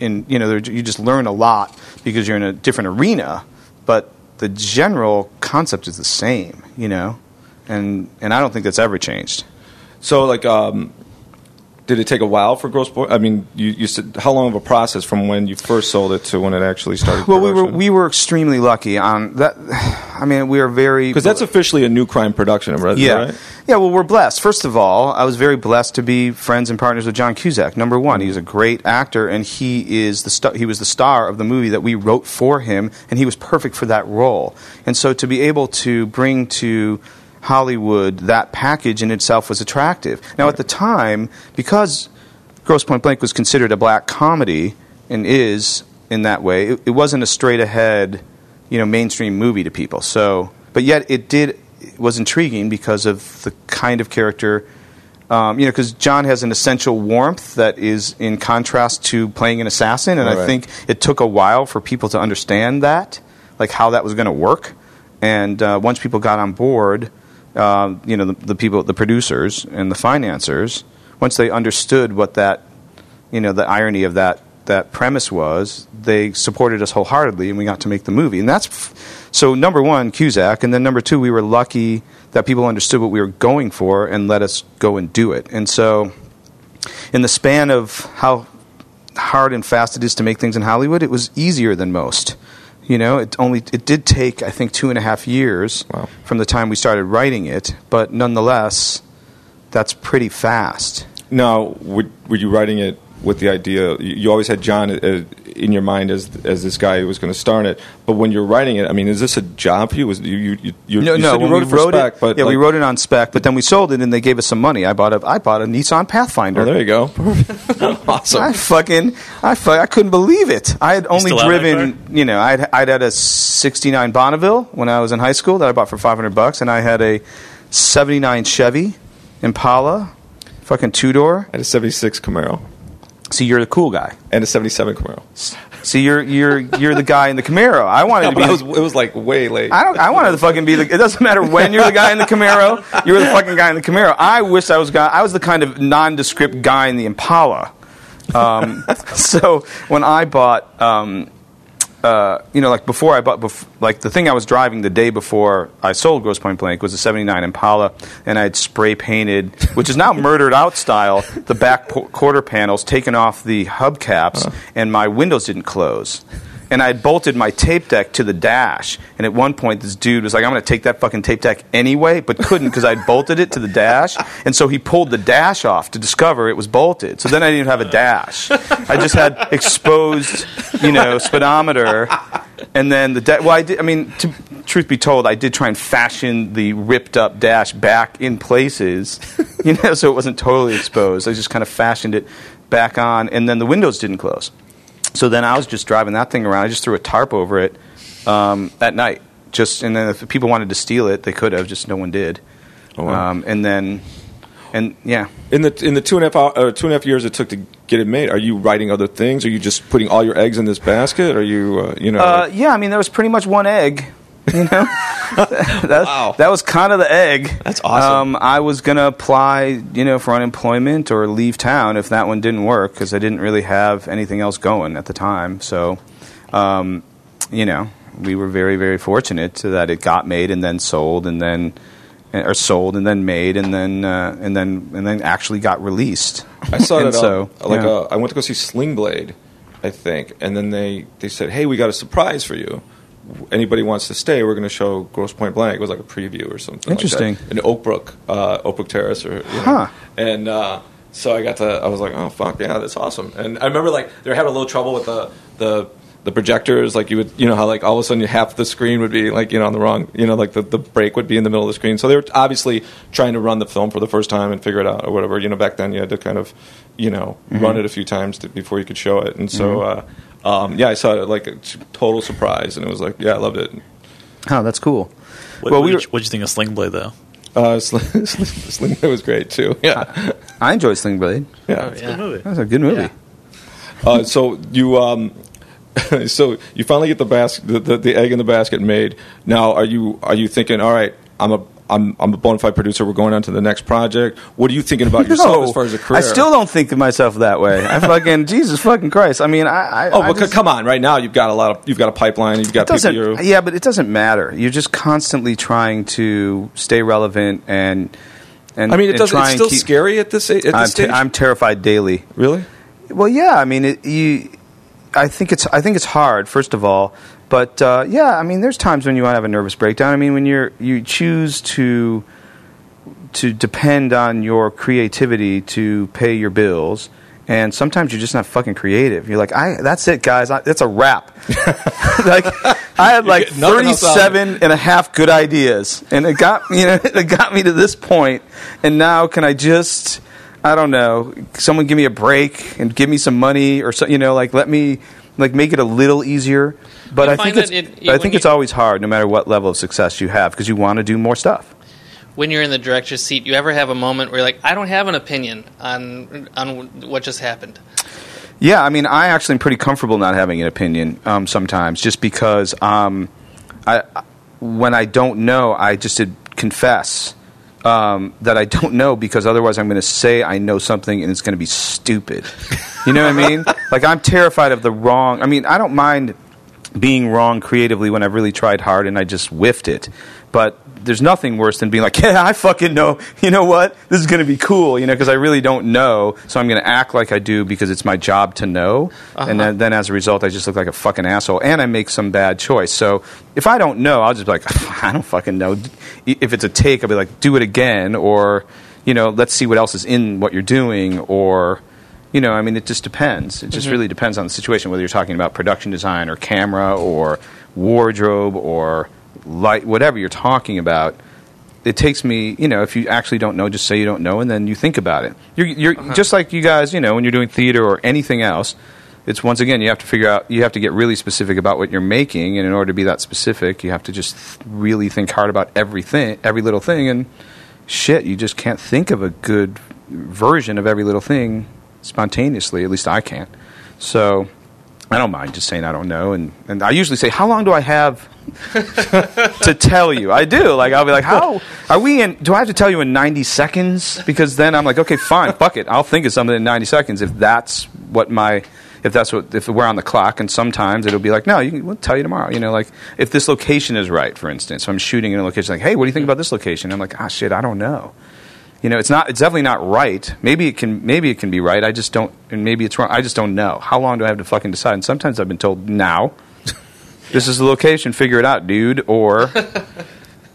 in, you know, there, you just learn a lot because you're in a different arena, but the general concept is the same, you know, and and I don't think that's ever changed. So, like, um, did it take a while for Grosse Pointe? I mean, you, you said, how long of a process from when you first sold it to when it actually started production? Well, we were, we were extremely lucky on that. I mean, we are very... Because that's officially a New Crime production, right? Yeah. Right? Yeah, well, we're blessed. First of all, I was very blessed to be friends and partners with John Cusack. Number one, he's a great actor, and he is the st- he was the star of the movie that we wrote for him, and he was perfect for that role. And so to be able to bring to Hollywood that package in itself was attractive. Now, at the time, because Grosse Pointe Blank was considered a black comedy, and is in that way, it, it wasn't a straight-ahead... you know, mainstream movie to people. So, but yet it did it was intriguing because of the kind of character, um, you know, because John has an essential warmth that is in contrast to playing an assassin, and right. I think it took a while for people to understand that, like how that was going to work. And uh, once people got on board, uh, you know, the, the people, the producers and the financiers, once they understood what that, you know, the irony of that. that premise was, they supported us wholeheartedly, and we got to make the movie. And that's f- so number one, Cusack, and then number two, we were lucky that people understood what we were going for and let us go and do it. And so in the span of how hard and fast it is to make things in Hollywood, it was easier than most. You know, it only it did take, I think, two and a half years wow. from the time we started writing it, but nonetheless, that's pretty fast. Now, were, were you writing it with the idea, you always had John in your mind as as this guy who was going to star in it. But when you're writing it, I mean, is this a job for you? Was you you you, no, you no, said you wrote it for wrote spec? It, but yeah, like, we wrote it on spec, but then we sold it and they gave us some money. I bought a I bought a Nissan Pathfinder. Oh, there you go. Awesome. I fucking I fuck, I couldn't believe it. I had only driven you know I I'd, I'd had a sixty-nine Bonneville when I was in high school that I bought for five hundred bucks, and I had a seventy-nine Chevy Impala, fucking two door. I had a seventy-six Camaro. See, you're the cool guy, and a seventy-seven Camaro. See, you're you're you're the guy in the Camaro. I wanted no, to be. I was, it was like way late. I don't. I wanted to fucking be. The, it doesn't matter when you're the guy in the Camaro. You were the fucking guy in the Camaro. I wish I was guy. I was the kind of nondescript guy in the Impala. Um, so when I bought, um, uh, you know, like before I bought, bef- like the thing I was driving the day before I sold Grosse Pointe Blank was a seventy-nine Impala, and I had spray painted, which is now murdered out style, the back po- quarter panels, taken off the hubcaps, uh-huh. and my windows didn't close. And I had bolted my tape deck to the dash. And at one point, this dude was like, I'm going to take that fucking tape deck anyway, but couldn't because I had bolted it to the dash. And so he pulled the dash off to discover it was bolted. So then I didn't even have a dash. I just had exposed, you know, speedometer. And then the dash. Well, I did, I mean, to, truth be told, I did try and fashion the ripped up dash back in places, you know, so it wasn't totally exposed. I just kind of fashioned it back on. And then the windows didn't close. So then I was just driving that thing around. I just threw a tarp over it um, at night. Just and then if people wanted to steal it, they could have. Just no one did. Oh, wow. um, and then, and yeah. In the in the two and a half uh, two and a half years it took to get it made, are you writing other things? Are you just putting all your eggs in this basket? Are you uh, you know? Uh, like- yeah, I mean there was pretty much one egg. You know, that, wow. that was kind of the egg. That's awesome. Um, I was gonna apply, you know, for unemployment or leave town if that one didn't work because I didn't really have anything else going at the time. So, um, you know, we were very, very fortunate that it got made and then sold and then, or sold and then made and then uh, and then and then actually got released. I saw that. So, on, like, yeah. uh, I went to go see Sling Blade, I think, and then they they said, "Hey, we got a surprise for you. Anybody wants to stay, we're going to show Grosse Pointe Blank." It was like a preview or something. Interesting. Like that. In Oak Brook, uh, Oak Brook Terrace. Or, you know. Huh. And uh, so I got to, I was like, oh, fuck, yeah, that's awesome. And I remember, like, they were having a little trouble with the, the, the projectors. Like, you would, you know, how, like, all of a sudden half the screen would be, like, you know, on the wrong, you know, like the, the break would be in the middle of the screen. So they were obviously trying to run the film for the first time and figure it out or whatever. You know, back then you had to kind of, you know, mm-hmm. run it a few times to, before you could show it. And so, mm-hmm. uh, Um, yeah, I saw it like a total surprise, and it was like, yeah, I loved it. Oh, that's cool. What well, we did you think of Sling Blade, though? Uh, Sling, Sling, Sling Blade was great, too. Yeah, I, I enjoyed Sling Blade. Yeah, oh, it's yeah. a good movie. That was a good movie. Yeah. uh, so you, um, so you finally get the, bas- the, the the egg in the basket made. Now, are you are you thinking, all right, I'm a I'm I'm a bona fide producer. We're going on to the next project. What are you thinking about yourself no, as far as a career? I still don't think of myself that way. I fucking Jesus fucking Christ. I mean, I. I oh, I but just, come on! Right now, you've got a lot of you've got a pipeline. You've got people. You're, yeah, but it doesn't matter. You're just constantly trying to stay relevant and and. I mean, it doesn't. It's still keep, scary at this. At this I'm, stage? T- I'm terrified daily. Really? Well, yeah. I mean, it, you. I think it's I think it's hard. First of all. But, uh, yeah, I mean, there's times when you want to have a nervous breakdown. I mean, when you're you choose to to depend on your creativity to pay your bills, and sometimes you're just not fucking creative. You're like, I that's it, guys. I, that's a wrap. Like, I had, like, thirty-seven and a half good ideas, and it got, you know, it got me to this point, and now can I just, I don't know, someone give me a break and give me some money or, so, you know, like, let me... Like, make it a little easier, but I think it's, it, it, I think it's always hard, no matter what level of success you have, because you want to do more stuff. When you're in the director's seat, you ever have a moment where you're like, I don't have an opinion on on what just happened? Yeah, I mean, I actually am pretty comfortable not having an opinion um, sometimes, just because um, I when I don't know, I just confess um, that I don't know, because otherwise I'm going to say I know something, and it's going to be stupid. You know what I mean? Like, I'm terrified of the wrong... I mean, I don't mind being wrong creatively when I've really tried hard and I just whiffed it. But there's nothing worse than being like, yeah, I fucking know. You know what? This is going to be cool, you know, because I really don't know. So I'm going to act like I do because it's my job to know. Uh-huh. And then, then as a result, I just look like a fucking asshole. And I make some bad choice. So if I don't know, I'll just be like, I don't fucking know. If it's a take, I'll be like, do it again. Or, you know, let's see what else is in what you're doing. Or... You know, I mean, it just depends. It just mm-hmm. really depends on the situation, whether you're talking about production design or camera or wardrobe or light, whatever you're talking about. It takes me, you know, if you actually don't know, just say you don't know, and then you think about it. You're, you're uh-huh. just like you guys, you know, when you're doing theater or anything else, it's once again, you have to figure out, you have to get really specific about what you're making, and in order to be that specific, you have to just really think hard about everything, every little thing, and shit, you just can't think of a good version of every little thing spontaneously, at least I can't. So I don't mind just saying I don't know, and, and I usually say, how long do I have to tell you? I do. Like, I'll be like, how are we in, do I have to tell you in ninety seconds? Because then I'm like, okay, fine, fuck it, I'll think of something in ninety seconds if that's what my if that's what if we're on the clock. And sometimes it'll be like, no, you can, we'll tell you tomorrow, you know, like if this location is right, for instance. So I'm shooting in a location, like, hey, what do you think about this location? I'm like, ah, shit, I don't know. You know, it's not. It's definitely not right. Maybe it can. Maybe it can be right. I just don't. And maybe it's wrong. I just don't know. How long do I have to fucking decide? And sometimes I've been told now. This is the location. Figure it out, dude. Or,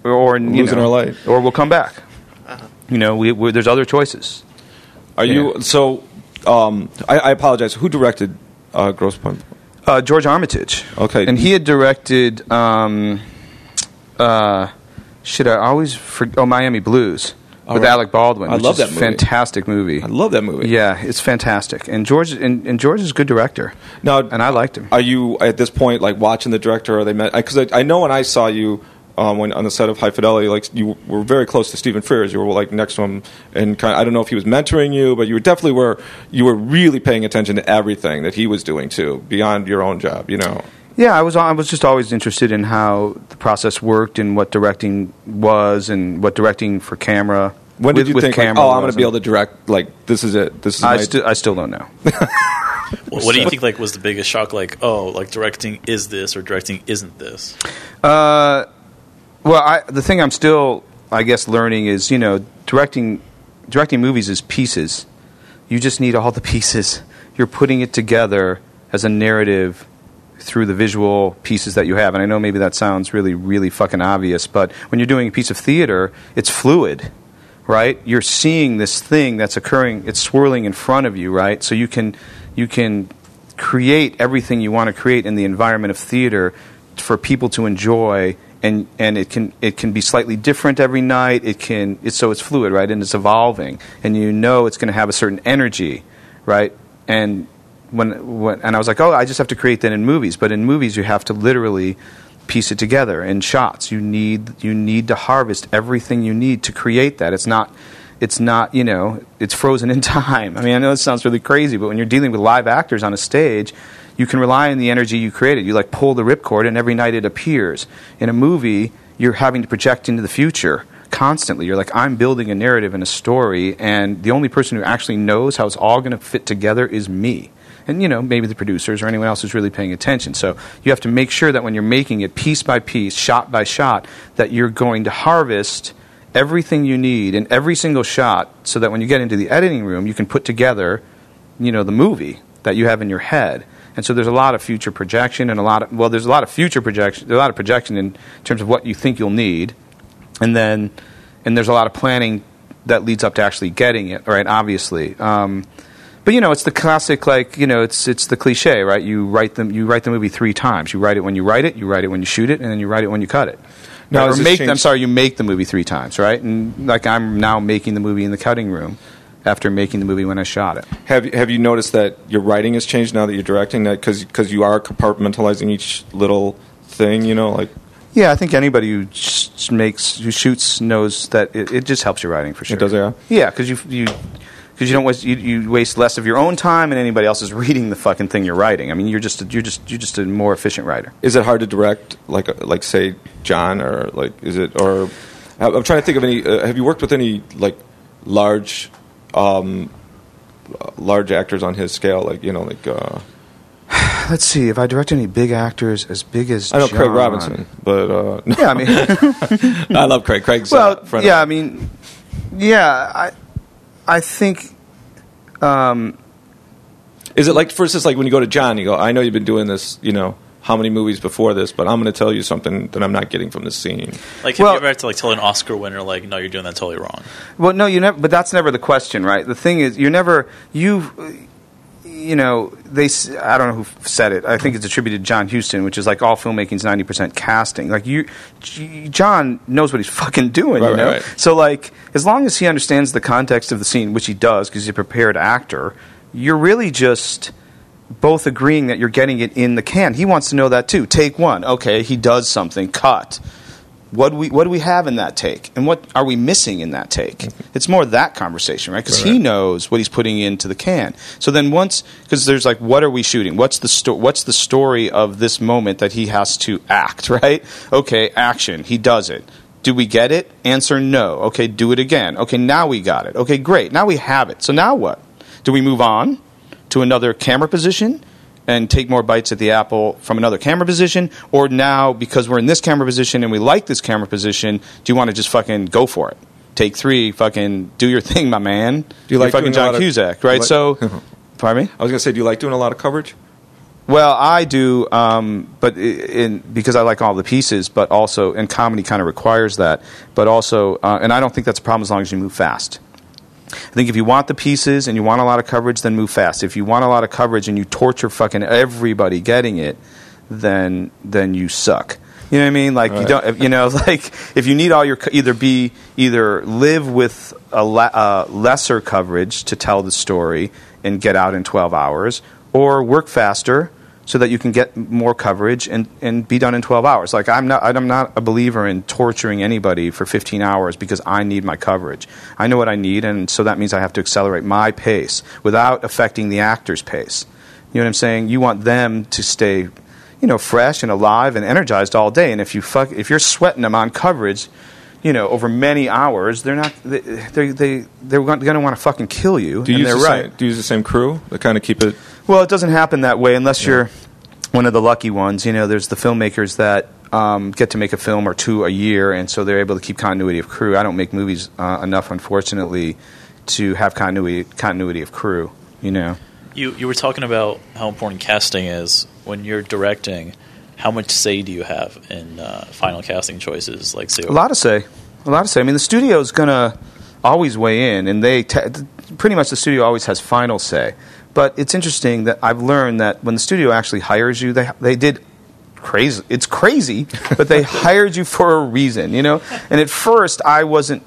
or you losing know, our life. Or we'll come back. Uh-huh. You know, we we're, there's other choices. Are you, you know? so? Um, I, I apologize. Who directed uh, Grosse Pointe? Uh, George Armitage. Okay, and he had directed. Um, uh, shit, I always forget. Oh, Miami Blues. With right. Alec Baldwin, I which love is that movie. Fantastic movie. I love that movie. Yeah, it's fantastic. And George, and, and George is a good director. Now, and I liked him. Are you at this point like watching the director? Or are they met? Because I, I, I know when I saw you um, when on the set of High Fidelity, like you were very close to Stephen Frears. You were like next to him, and kind of, I don't know if he was mentoring you, but you were definitely were you were really paying attention to everything that he was doing too, beyond your own job. You know. Yeah, I was I was just always interested in how the process worked and what directing was and what directing for camera. When did with, you with think, like, oh, I'm going to be able to direct, like, this is it. This is I, st- I still don't know. What do you think, like, was the biggest shock? Like, oh, like, directing is this or directing isn't this? Uh, well, I, the thing I'm still, I guess, learning is, you know, directing directing movies is pieces. You just need all the pieces. You're putting it together as a narrative through the visual pieces that you have. And I know maybe that sounds really, really fucking obvious, but when you're doing a piece of theater, it's fluid, right? You're seeing this thing that's occurring, it's swirling in front of you, right? So you can you can create everything you want to create in the environment of theater for people to enjoy, and, and it can it can be slightly different every night. It can it's so it's fluid, right? And it's evolving. And you know it's going to have a certain energy, right? And When, when and I was like, oh, I just have to create that in movies. But in movies, you have to literally piece it together in shots. You need you need to harvest everything you need to create that. It's not it's not you know it's frozen in time. I mean, I know it sounds really crazy, but when you're dealing with live actors on a stage, you can rely on the energy you created. You like pull the ripcord, and every night it appears. In a movie, you're having to project into the future constantly. You're like, I'm building a narrative and a story, and the only person who actually knows how it's all going to fit together is me. And, you know, maybe the producers or anyone else who's really paying attention. So you have to make sure that when you're making it piece by piece, shot by shot, that you're going to harvest everything you need in every single shot so that when you get into the editing room, you can put together, you know, the movie that you have in your head. And so there's a lot of future projection and a lot of, well, there's a lot of future projection, a lot of projection in terms of what you think you'll need. And then, and there's a lot of planning that leads up to actually getting it, right, obviously. Um But, you know, it's the classic, like, you know, it's it's the cliche, right? You write the, you write the movie three times. You write it when you write it, you write it when you shoot it, and then you write it when you cut it. Now, or make, I'm sorry, you make the movie three times, right? And, like, I'm now making the movie in the cutting room after making the movie when I shot it. Have Have you noticed that your writing has changed now that you're directing that? Because you are compartmentalizing each little thing, you know, like... Yeah, I think anybody who sh- makes who shoots knows that it, it just helps your writing for sure. It does, yeah? Yeah, because you... you Because you don't waste, you, you waste less of your own time, and anybody else is reading the fucking thing you're writing. I mean, you're just a, you're just you're just a more efficient writer. Is it hard to direct, like like say John, or like is it or I'm trying to think of any. Uh, have you worked with any like large, um, large actors on his scale? Like you know, like uh, let's see if I direct any big actors as big as I know John. Craig Robinson, but uh, no. yeah, I mean, I love Craig. Craig's well, uh, friend yeah, of I mean, yeah, I. I think, um, is it like first? It's like when you go to John, you go, "I know you've been doing this, you know, how many movies before this, but I'm going to tell you something that I'm not getting from this scene." Like, have well, you ever had to like tell an Oscar winner, like, "No, you're doing that totally wrong"? Well, no, you never. But that's never the question, right? The thing is, you're never you. You know, they. I don't know who said it. I think it's attributed to John Huston, which is like all filmmaking's ninety percent casting. Like you, John knows what he's fucking doing. Right, you know, right, right. So like as long as he understands the context of the scene, which he does, because he's a prepared actor, you're really just both agreeing that you're getting it in the can. He wants to know that too. Take one, okay. He does something. Cut. What do we what do we have in that take, and what are we missing in that take? It's more that conversation, right? Because right, he knows what he's putting into the can. So then once, because there's like, what are we shooting? What's the sto- What's the story of this moment that he has to act? Right? Okay, action. He does it. Do we get it? Answer no. Okay, do it again. Okay, now we got it. Okay, great. Now we have it. So now what? Do we move on to another camera position and take more bites at the apple from another camera position, or now, because we're in this camera position and we like this camera position, do you want to just fucking go for it? Take three, fucking do your thing, my man. Do you like You're fucking John Cusack, of, right? Like, so, pardon me? I was going to say, do you like doing a lot of coverage? Well, I do, um, but in, because I like all the pieces, but also, and comedy kind of requires that, but also, uh, and I don't think that's a problem as long as you move fast. I think if you want the pieces and you want a lot of coverage, then move fast. If you want a lot of coverage and you torture fucking everybody getting it, then then you suck. You know what I mean? Like, right. you don't, you know, like, if you need all your, either be, either live with a le- uh, lesser coverage to tell the story and get out in twelve hours, or work faster so that you can get more coverage and, and be done in twelve hours. Like, I'm not, I'm not a believer in torturing anybody for fifteen hours because I need my coverage. I know what I need, and so that means I have to accelerate my pace without affecting the actor's pace. You know what I'm saying? You want them to stay, you know, fresh and alive and energized all day. And if you fuck, if you're sweating them on coverage, you know, over many hours, they're not, they, they, they they're going to want to fucking kill you. Do you and they're the right. Same, do you use the same crew? They kind of keep it. Well, it doesn't happen that way unless yeah. you're one of the lucky ones. You know, there's the filmmakers that um, get to make a film or two a year, and so they're able to keep continuity of crew. I don't make movies uh, enough, unfortunately, to have continuity continuity of crew. You know, you you were talking about how important casting is. When you're directing, how much say do you have in uh, final casting choices? Like, say, a lot of say, a lot of say. I mean, the studio's gonna always weigh in, and they te- pretty much the studio always has final say. But it's interesting that I've learned that when the studio actually hires you, they they did crazy. It's crazy, but they hired you for a reason, you know. And at first, I wasn't.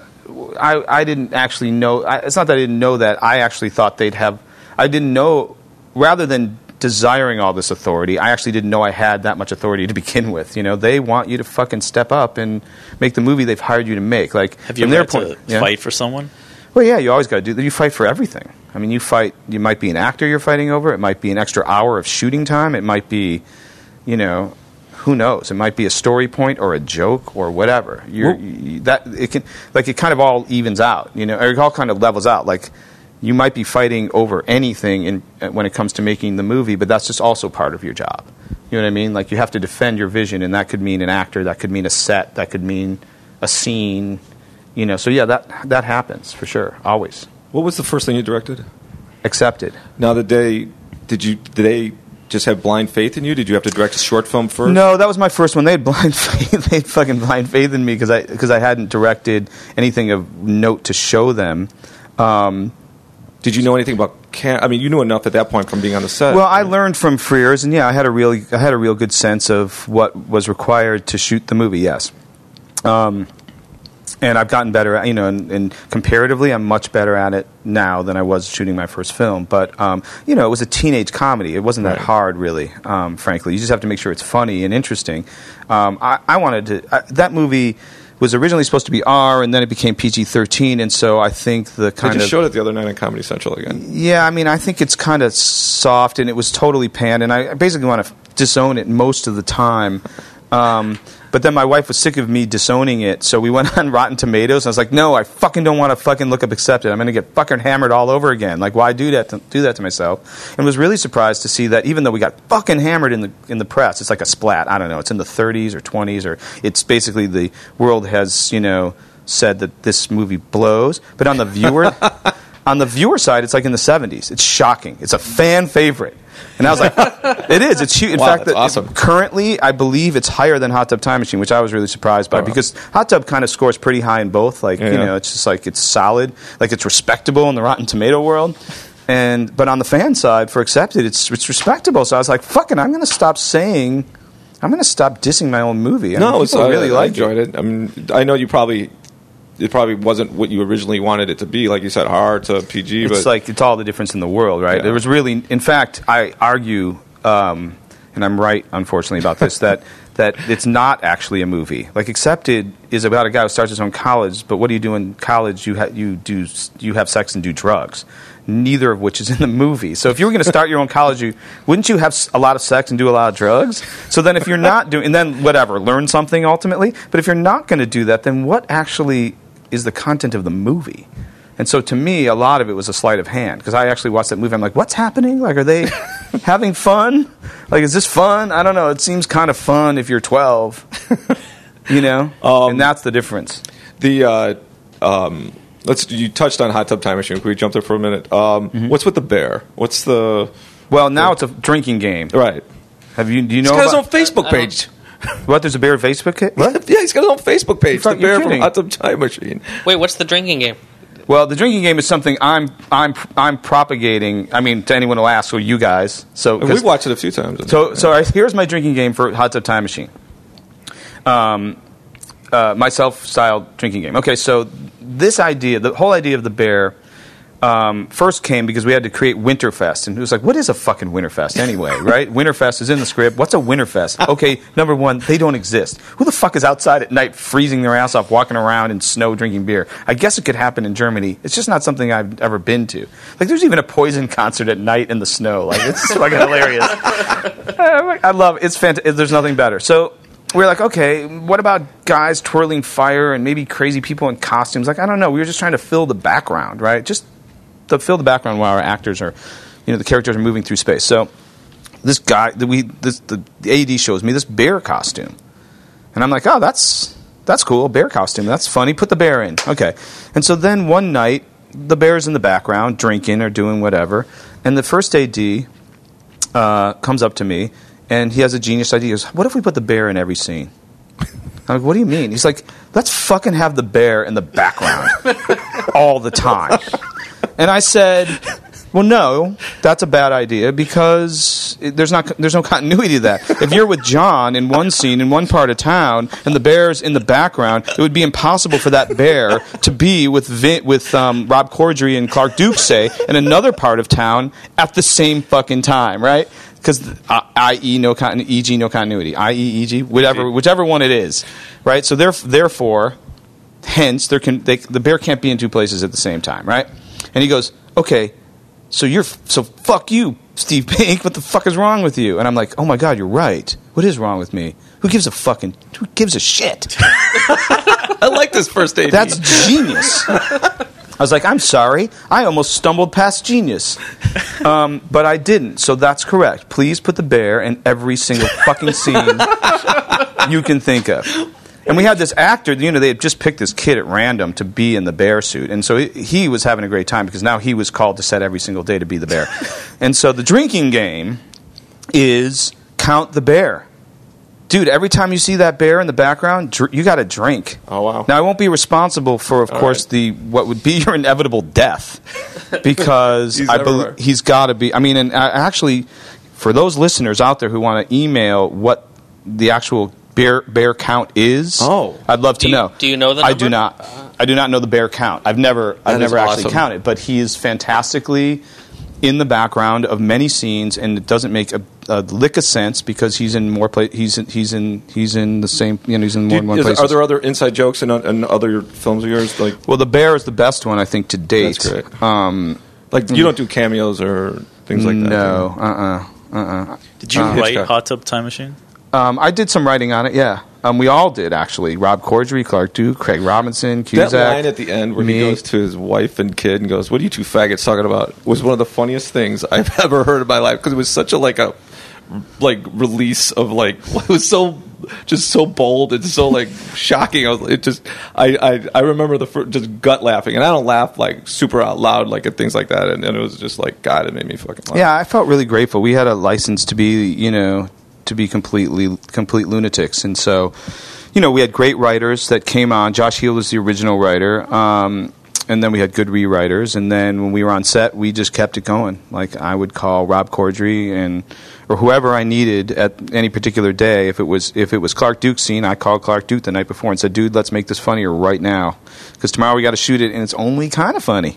I I didn't actually know. I, it's not that I didn't know that. I actually thought they'd have. I didn't know. Rather than desiring all this authority, I actually didn't know I had that much authority to begin with. You know, they want you to fucking step up and make the movie they've hired you to make. Like, have you ever had to yeah. fight for someone? Well, yeah, you always got to do that. You fight for everything. I mean, you fight. You might be an actor you're fighting over. It might be an extra hour of shooting time. It might be, you know, who knows? It might be a story point or a joke or whatever. You're, you, that it can like it kind of all evens out. You know, or it all kind of levels out. Like, you might be fighting over anything in, when it comes to making the movie, but that's just also part of your job. You know what I mean? Like, you have to defend your vision, and that could mean an actor, that could mean a set, that could mean a scene. You know, so yeah, that that happens for sure, always. What was the first thing you directed? Accepted. Now, the day, did you did they just have blind faith in you? Did you have to direct a short film first? No, that was my first one. They had blind faith. They had fucking blind faith in me because I because I hadn't directed anything of note to show them. Um, Did you know anything about? Can- I mean, you knew enough at that point from being on the set. Well, I learned from Frears, and yeah, I had a real, I had a real good sense of what was required to shoot the movie. Yes, um, and I've gotten better at, you know, and, and comparatively, I'm much better at it now than I was shooting my first film. But um, you know, it was a teenage comedy; it wasn't that hard, really. Um, frankly, you just have to make sure it's funny and interesting. Um, I, I wanted to I, that movie. Was originally supposed to be R, and then it became P G thirteen, and so I think the kind of... They just showed it the other night on Comedy Central again. Yeah, I mean, I think it's kind of soft, and it was totally panned, and I basically want to disown it most of the time. Um, but then my wife was sick of me disowning it, so we went on Rotten Tomatoes, and I was like, no, I fucking don't want to fucking look up Accepted. I'm going to get fucking hammered all over again. Like, why do that to, do that to myself? And was really surprised to see that even though we got fucking hammered in the in the press, it's like a splat. I don't know. It's in the thirties or twenties, or it's basically the world has, you know, said that this movie blows. But on the viewer on the viewer side, it's like in the seventies. It's shocking. It's a fan favorite. And I was like, it is. It's huge. In wow, fact, that awesome. Currently, I believe it's higher than Hot Tub Time Machine, which I was really surprised by, oh, because Hot Tub kind of scores pretty high in both. Like, yeah, you know, it's just like it's solid, like it's respectable in the Rotten Tomato world. And but on the fan side for Accepted, it's it's respectable. So I was like, fucking, I'm going to stop saying, I'm going to stop dissing my own movie. I no, mean, it's I really I, like I enjoyed it. it. I mean, I know you probably. It probably wasn't what you originally wanted it to be, like you said, hard to P G. It's but like it's all the difference in the world, right? Yeah. There was really, in fact, I argue, um, and I'm right, unfortunately, about this, that that it's not actually a movie. Like Accepted is about a guy who starts his own college, but what do you do in college? You ha- you do you have sex and do drugs, neither of which is in the movie. So if you were going to start your own college, you wouldn't you have a lot of sex and do a lot of drugs? So then if you're not doing, and then whatever, learn something ultimately. But if you're not going to do that, then what actually is the content of the movie? And so to me, a lot of it was a sleight of hand, because I actually watched that movie. I'm like, what's happening? Like, are they having fun? Like, is this fun? I don't know. It seems kind of fun if you're twelve, you know? Um, and that's the difference. The uh, um, let's you touched on Hot Tub Time Machine. Can we jump there for a minute? Um, mm-hmm. What's with the bear? What's the Well, now it's a drinking game. Right. Have you? Do you know about... He's got his own Facebook page. What? There's a beer Facebook page? What? Yeah, he's got his own Facebook page. The beer from Hot Tub Time Machine. Wait, what's the drinking game? Well, the drinking game is something I'm I'm I'm propagating. I mean, to anyone who asks, or you guys. So we've watched it a few times. So so I, here's my drinking game for Hot Tub Time Machine. Um, uh, my self-styled drinking game. Okay, so this idea, the whole idea of the bear, um, first came because we had to create Winterfest, and it was like, what is a fucking Winterfest anyway, right? Winterfest is in the script. What's a Winterfest? Okay, number one, they don't exist. Who the fuck is outside at night freezing their ass off, walking around in snow, drinking beer? I guess it could happen in Germany. It's just not something I've ever been to. Like, there's even a Poison concert at night in the snow. Like, it's fucking hilarious. I love it. It's fantastic. There's nothing better. So we're like, okay, what about guys twirling fire and maybe crazy people in costumes? Like, I don't know. We were just trying to fill the background, right? Just to fill the background while our actors are, you know, the characters are moving through space. So this guy, the, we, this, the, the A D shows me this bear costume. And I'm like, oh, that's that's cool, bear costume. That's funny. Put the bear in. Okay. And so then one night, the bear's in the background drinking or doing whatever. And the first A D uh, comes up to me. And he has a genius idea. He goes, what if we put the bear in every scene? I'm like, what do you mean? He's like, let's fucking have the bear in the background all the time. And I said, well, no, that's a bad idea because it, there's not there's no continuity to that. If you're with John in one scene in one part of town and the bear's in the background, it would be impossible for that bear to be with Vin, with um, Rob Corddry and Clark Duke, say, in another part of town at the same fucking time, right? Because uh, I E no continuity, E G no continuity, I E E G whatever, whichever one it is, right? So there, therefore, hence, there can they, the bear can't be in two places at the same time, right? And he goes, okay, so you're so fuck you, Steve Pink. What the fuck is wrong with you? And I'm like, oh my god, you're right. What is wrong with me? Who gives a fucking who gives a shit? I like this first A D. That's genius. I was like, I'm sorry. I almost stumbled past genius. Um, but I didn't, so that's correct. Please put the bear in every single fucking scene you can think of. And we had this actor, you know, they had just picked this kid at random to be in the bear suit. And so he was having a great time because now he was called to set every single day to be the bear. And so the drinking game is count the bear. Dude, every time you see that bear in the background, dr- you got to drink. Oh, wow. Now, I won't be responsible for, of All course, right. the what would be your inevitable death because he's I believe he's got to be. I mean, and I, actually, for those listeners out there who want to email what the actual bear bear count is, oh. I'd love do to you, know. Do you know the number? I do not. I do not know the bear count. I've never that I've never awesome. actually counted, but he is fantastically in the background of many scenes, and it doesn't make a, a lick of sense because he's in more place. He's in, he's in he's in the same. You know, he's in more than one place. Are there other inside jokes in, in other films of yours? Like, well, the bear is the best one I think to date. That's great. Um, like you don't do cameos or things like that. No, uh, uh-uh, uh, uh-uh. Did you uh, write Hitchcock. Hot Tub Time Machine? Um, I did some writing on it. Yeah, um, we all did actually. Rob Corddry, Clark Duke, Craig Robinson, Cusack. That line at the end where me. he goes to his wife and kid and goes, "What are you two faggots talking about?" was one of the funniest things I've ever heard in my life because it was such a like a like release of like it was so just so bold and so like shocking. I was it just I I, I remember the first, just gut laughing, and I don't laugh like super out loud like at things like that, and, and it was just like God, it made me fucking laugh. Yeah, I felt really grateful. We had a license to be, you know. to be completely complete lunatics. And so, you know, we had great writers that came on. Josh Heal was the original writer. Um, and then we had good rewriters. And then when we were on set, we just kept it going. Like, I would call Rob Corddry and or whoever I needed at any particular day. If it was if it was Clark Duke's scene, I called Clark Duke the night before and said, dude, let's make this funnier right now. Because tomorrow we got to shoot it, and it's only kind of funny.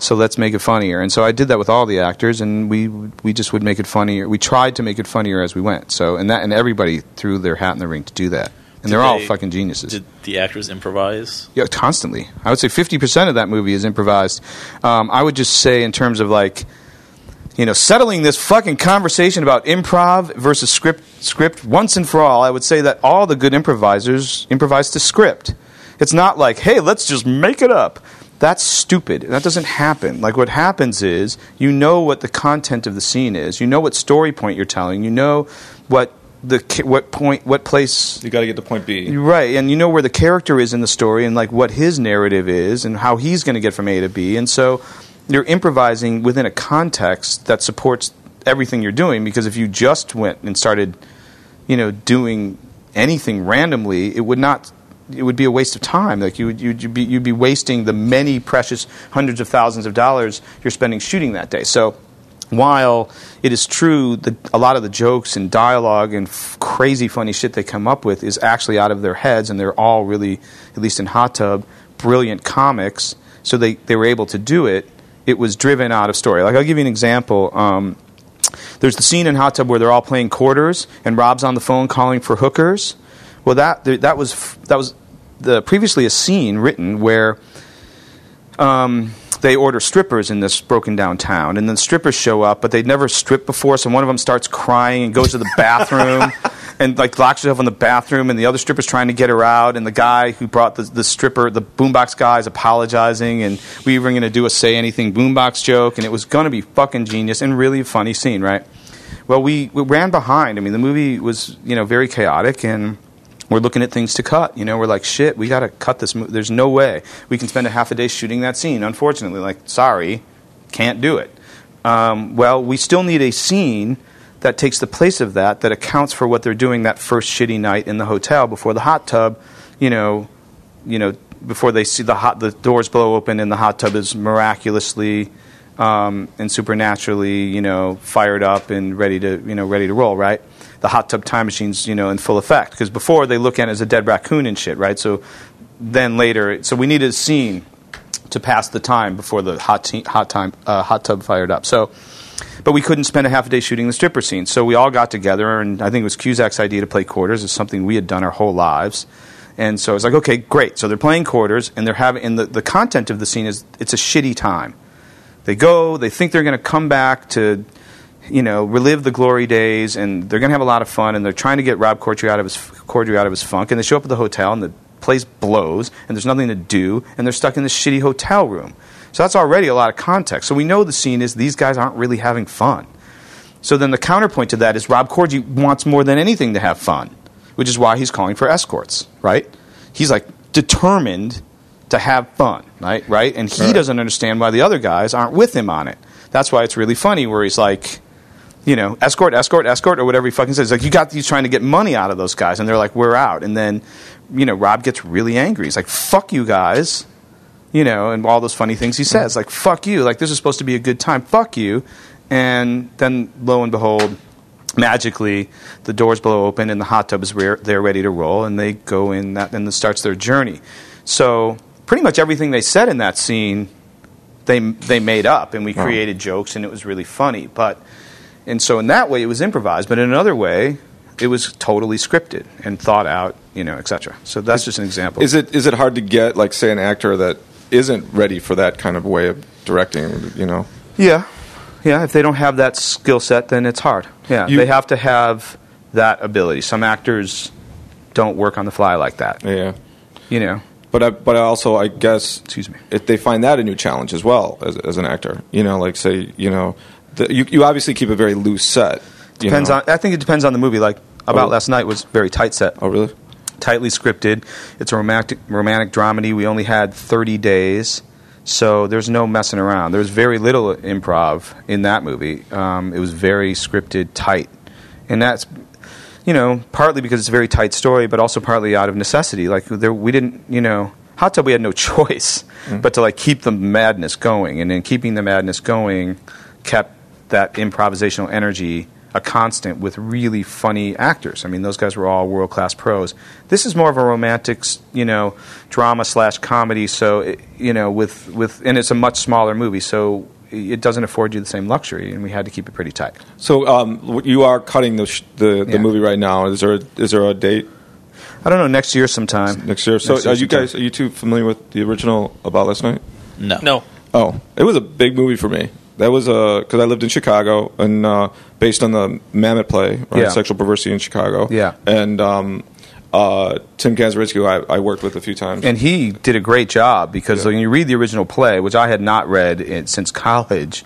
So let's make it funnier. And so I did that with all the actors, and we we just would make it funnier. We tried to make it funnier as we went. So and that and everybody threw their hat in the ring to do that. And did they're they, all fucking geniuses. Did the actors improvise? Yeah, constantly. I would say fifty percent of that movie is improvised. Um, I would just say in terms of like, you know, settling this fucking conversation about improv versus script script once and for all, I would say that all the good improvisers improvise to script. It's not like, hey, let's just make it up. That's stupid. That doesn't happen. Like, what happens is you know what the content of the scene is. You know what story point you're telling. You know what the what point, what place. You got to get to point B. Right, and you know where the character is in the story and, like, what his narrative is and how he's going to get from A to B. And so you're improvising within a context that supports everything you're doing, because if you just went and started, you know, doing anything randomly, it would not. It would be a waste of time. Like you would, you'd be, you'd be wasting the many precious hundreds of thousands of dollars you're spending shooting that day. So, while it is true that a lot of the jokes and dialogue and f- crazy funny shit they come up with is actually out of their heads, and they're all really, at least in Hot Tub, brilliant comics, so they, they were able to do it, it was driven out of story. Like, I'll give you an example. Um, there's the scene in Hot Tub where they're all playing quarters, and Rob's on the phone calling for hookers. Well, that that was that was the previously a scene written where um, they order strippers in this broken down town, and then strippers show up, but they'd never stripped before, so one of them starts crying and goes to the bathroom and like locks herself in the bathroom, and the other stripper's trying to get her out, and the guy who brought the, the stripper, the boombox guy, is apologizing, and we were going to do a say anything boombox joke, and it was going to be fucking genius and really a funny scene, right? Well, we, we ran behind. I mean, the movie was, you know, very chaotic, and we're looking at things to cut. You know, we're like, shit, we got to cut this movie. There's no way we can spend a half a day shooting that scene, unfortunately. Like, sorry, can't do it. Um, well, we still need a scene that takes the place of that, that accounts for what they're doing that first shitty night in the hotel before the hot tub, you know, you know, before they see the hot, the doors blow open and the hot tub is miraculously um, and supernaturally, you know, fired up and ready to, you know, ready to roll, right? The hot tub time machine's, you know, in full effect. Because before, they look at it as a dead raccoon and shit, right? So then later, so we needed a scene to pass the time before the hot te- hot time uh, hot tub fired up. So, but we couldn't spend a half a day shooting the stripper scene. So we all got together, and I think it was Cusack's idea to play quarters. It's something we had done our whole lives. And so I was like, okay, great. So they're playing quarters, and they're having, and the, the content of the scene is it's a shitty time. They go, they think they're going to come back to, you know, relive the glory days, and they're going to have a lot of fun, and they're trying to get Rob Corddry out of his Corddry out of his funk, and they show up at the hotel, and the place blows, and there's nothing to do, and they're stuck in this shitty hotel room. So that's already a lot of context. So we know the scene is these guys aren't really having fun. So then the counterpoint to that is Rob Corddry wants more than anything to have fun, which is why he's calling for escorts, right? He's, like, determined to have fun, right? right? And he right. doesn't understand why the other guys aren't with him on it. That's why it's really funny where he's like, you know, escort, escort, escort, or whatever he fucking says. Like, you got these trying to get money out of those guys, and they're like, we're out. And then, you know, Rob gets really angry. He's like, fuck you guys, you know, and all those funny things he says. Like, fuck you. Like, this is supposed to be a good time. Fuck you. And then, lo and behold, magically, the doors blow open, and the hot tub is re- they're ready to roll, and they go in that, and it starts their journey. So pretty much everything they said in that scene, they they made up, and we wow. created jokes, and it was really funny. But... And so in that way, it was improvised. But in another way, it was totally scripted and thought out, you know, et cetera. So that's just an example. Is it is it hard to get, like, say, an actor that isn't ready for that kind of way of directing, you know? Yeah. Yeah, if they don't have that skill set, then it's hard. Yeah, you, they have to have that ability. Some actors don't work on the fly like that. Yeah. You know? But I, but I also, I guess, excuse me, if they find that a new challenge as well as, as an actor. You know, like, say, you know... The, you, you obviously keep a very loose set. Depends know. on. I think it depends on the movie. Like About oh. Last Night was very tight set. Oh, really? Tightly scripted. It's a romantic romantic dramedy. We only had thirty days, so there's no messing around. There was very little improv in that movie. Um, it was very scripted, tight, and that's, you know, partly because it's a very tight story, but also partly out of necessity. Like there, we didn't, you know. Hot Tub, we had no choice mm. but to like keep the madness going, and in keeping the madness going, kept that improvisational energy a constant with really funny actors. I mean, those guys were all world-class pros. This is more of a romantic, you know, drama slash comedy. So, it, you know, with, with and it's a much smaller movie, so it doesn't afford you the same luxury, and we had to keep it pretty tight. So um, you are cutting the sh- the, the yeah. movie right now. Is there a, is there a date? I don't know. Next year sometime. Next year. So next year are you guys are you two familiar with the original About Last Night? No. No. Oh, it was a big movie for me. That was a, because I lived in Chicago, and uh, based on the Mamet play, right? Yeah. Sexual Perversity in Chicago. Yeah. And um, uh, Tim Kazuritzky, who I, I worked with a few times. And he did a great job, because yeah. when you read the original play, which I had not read in, since college,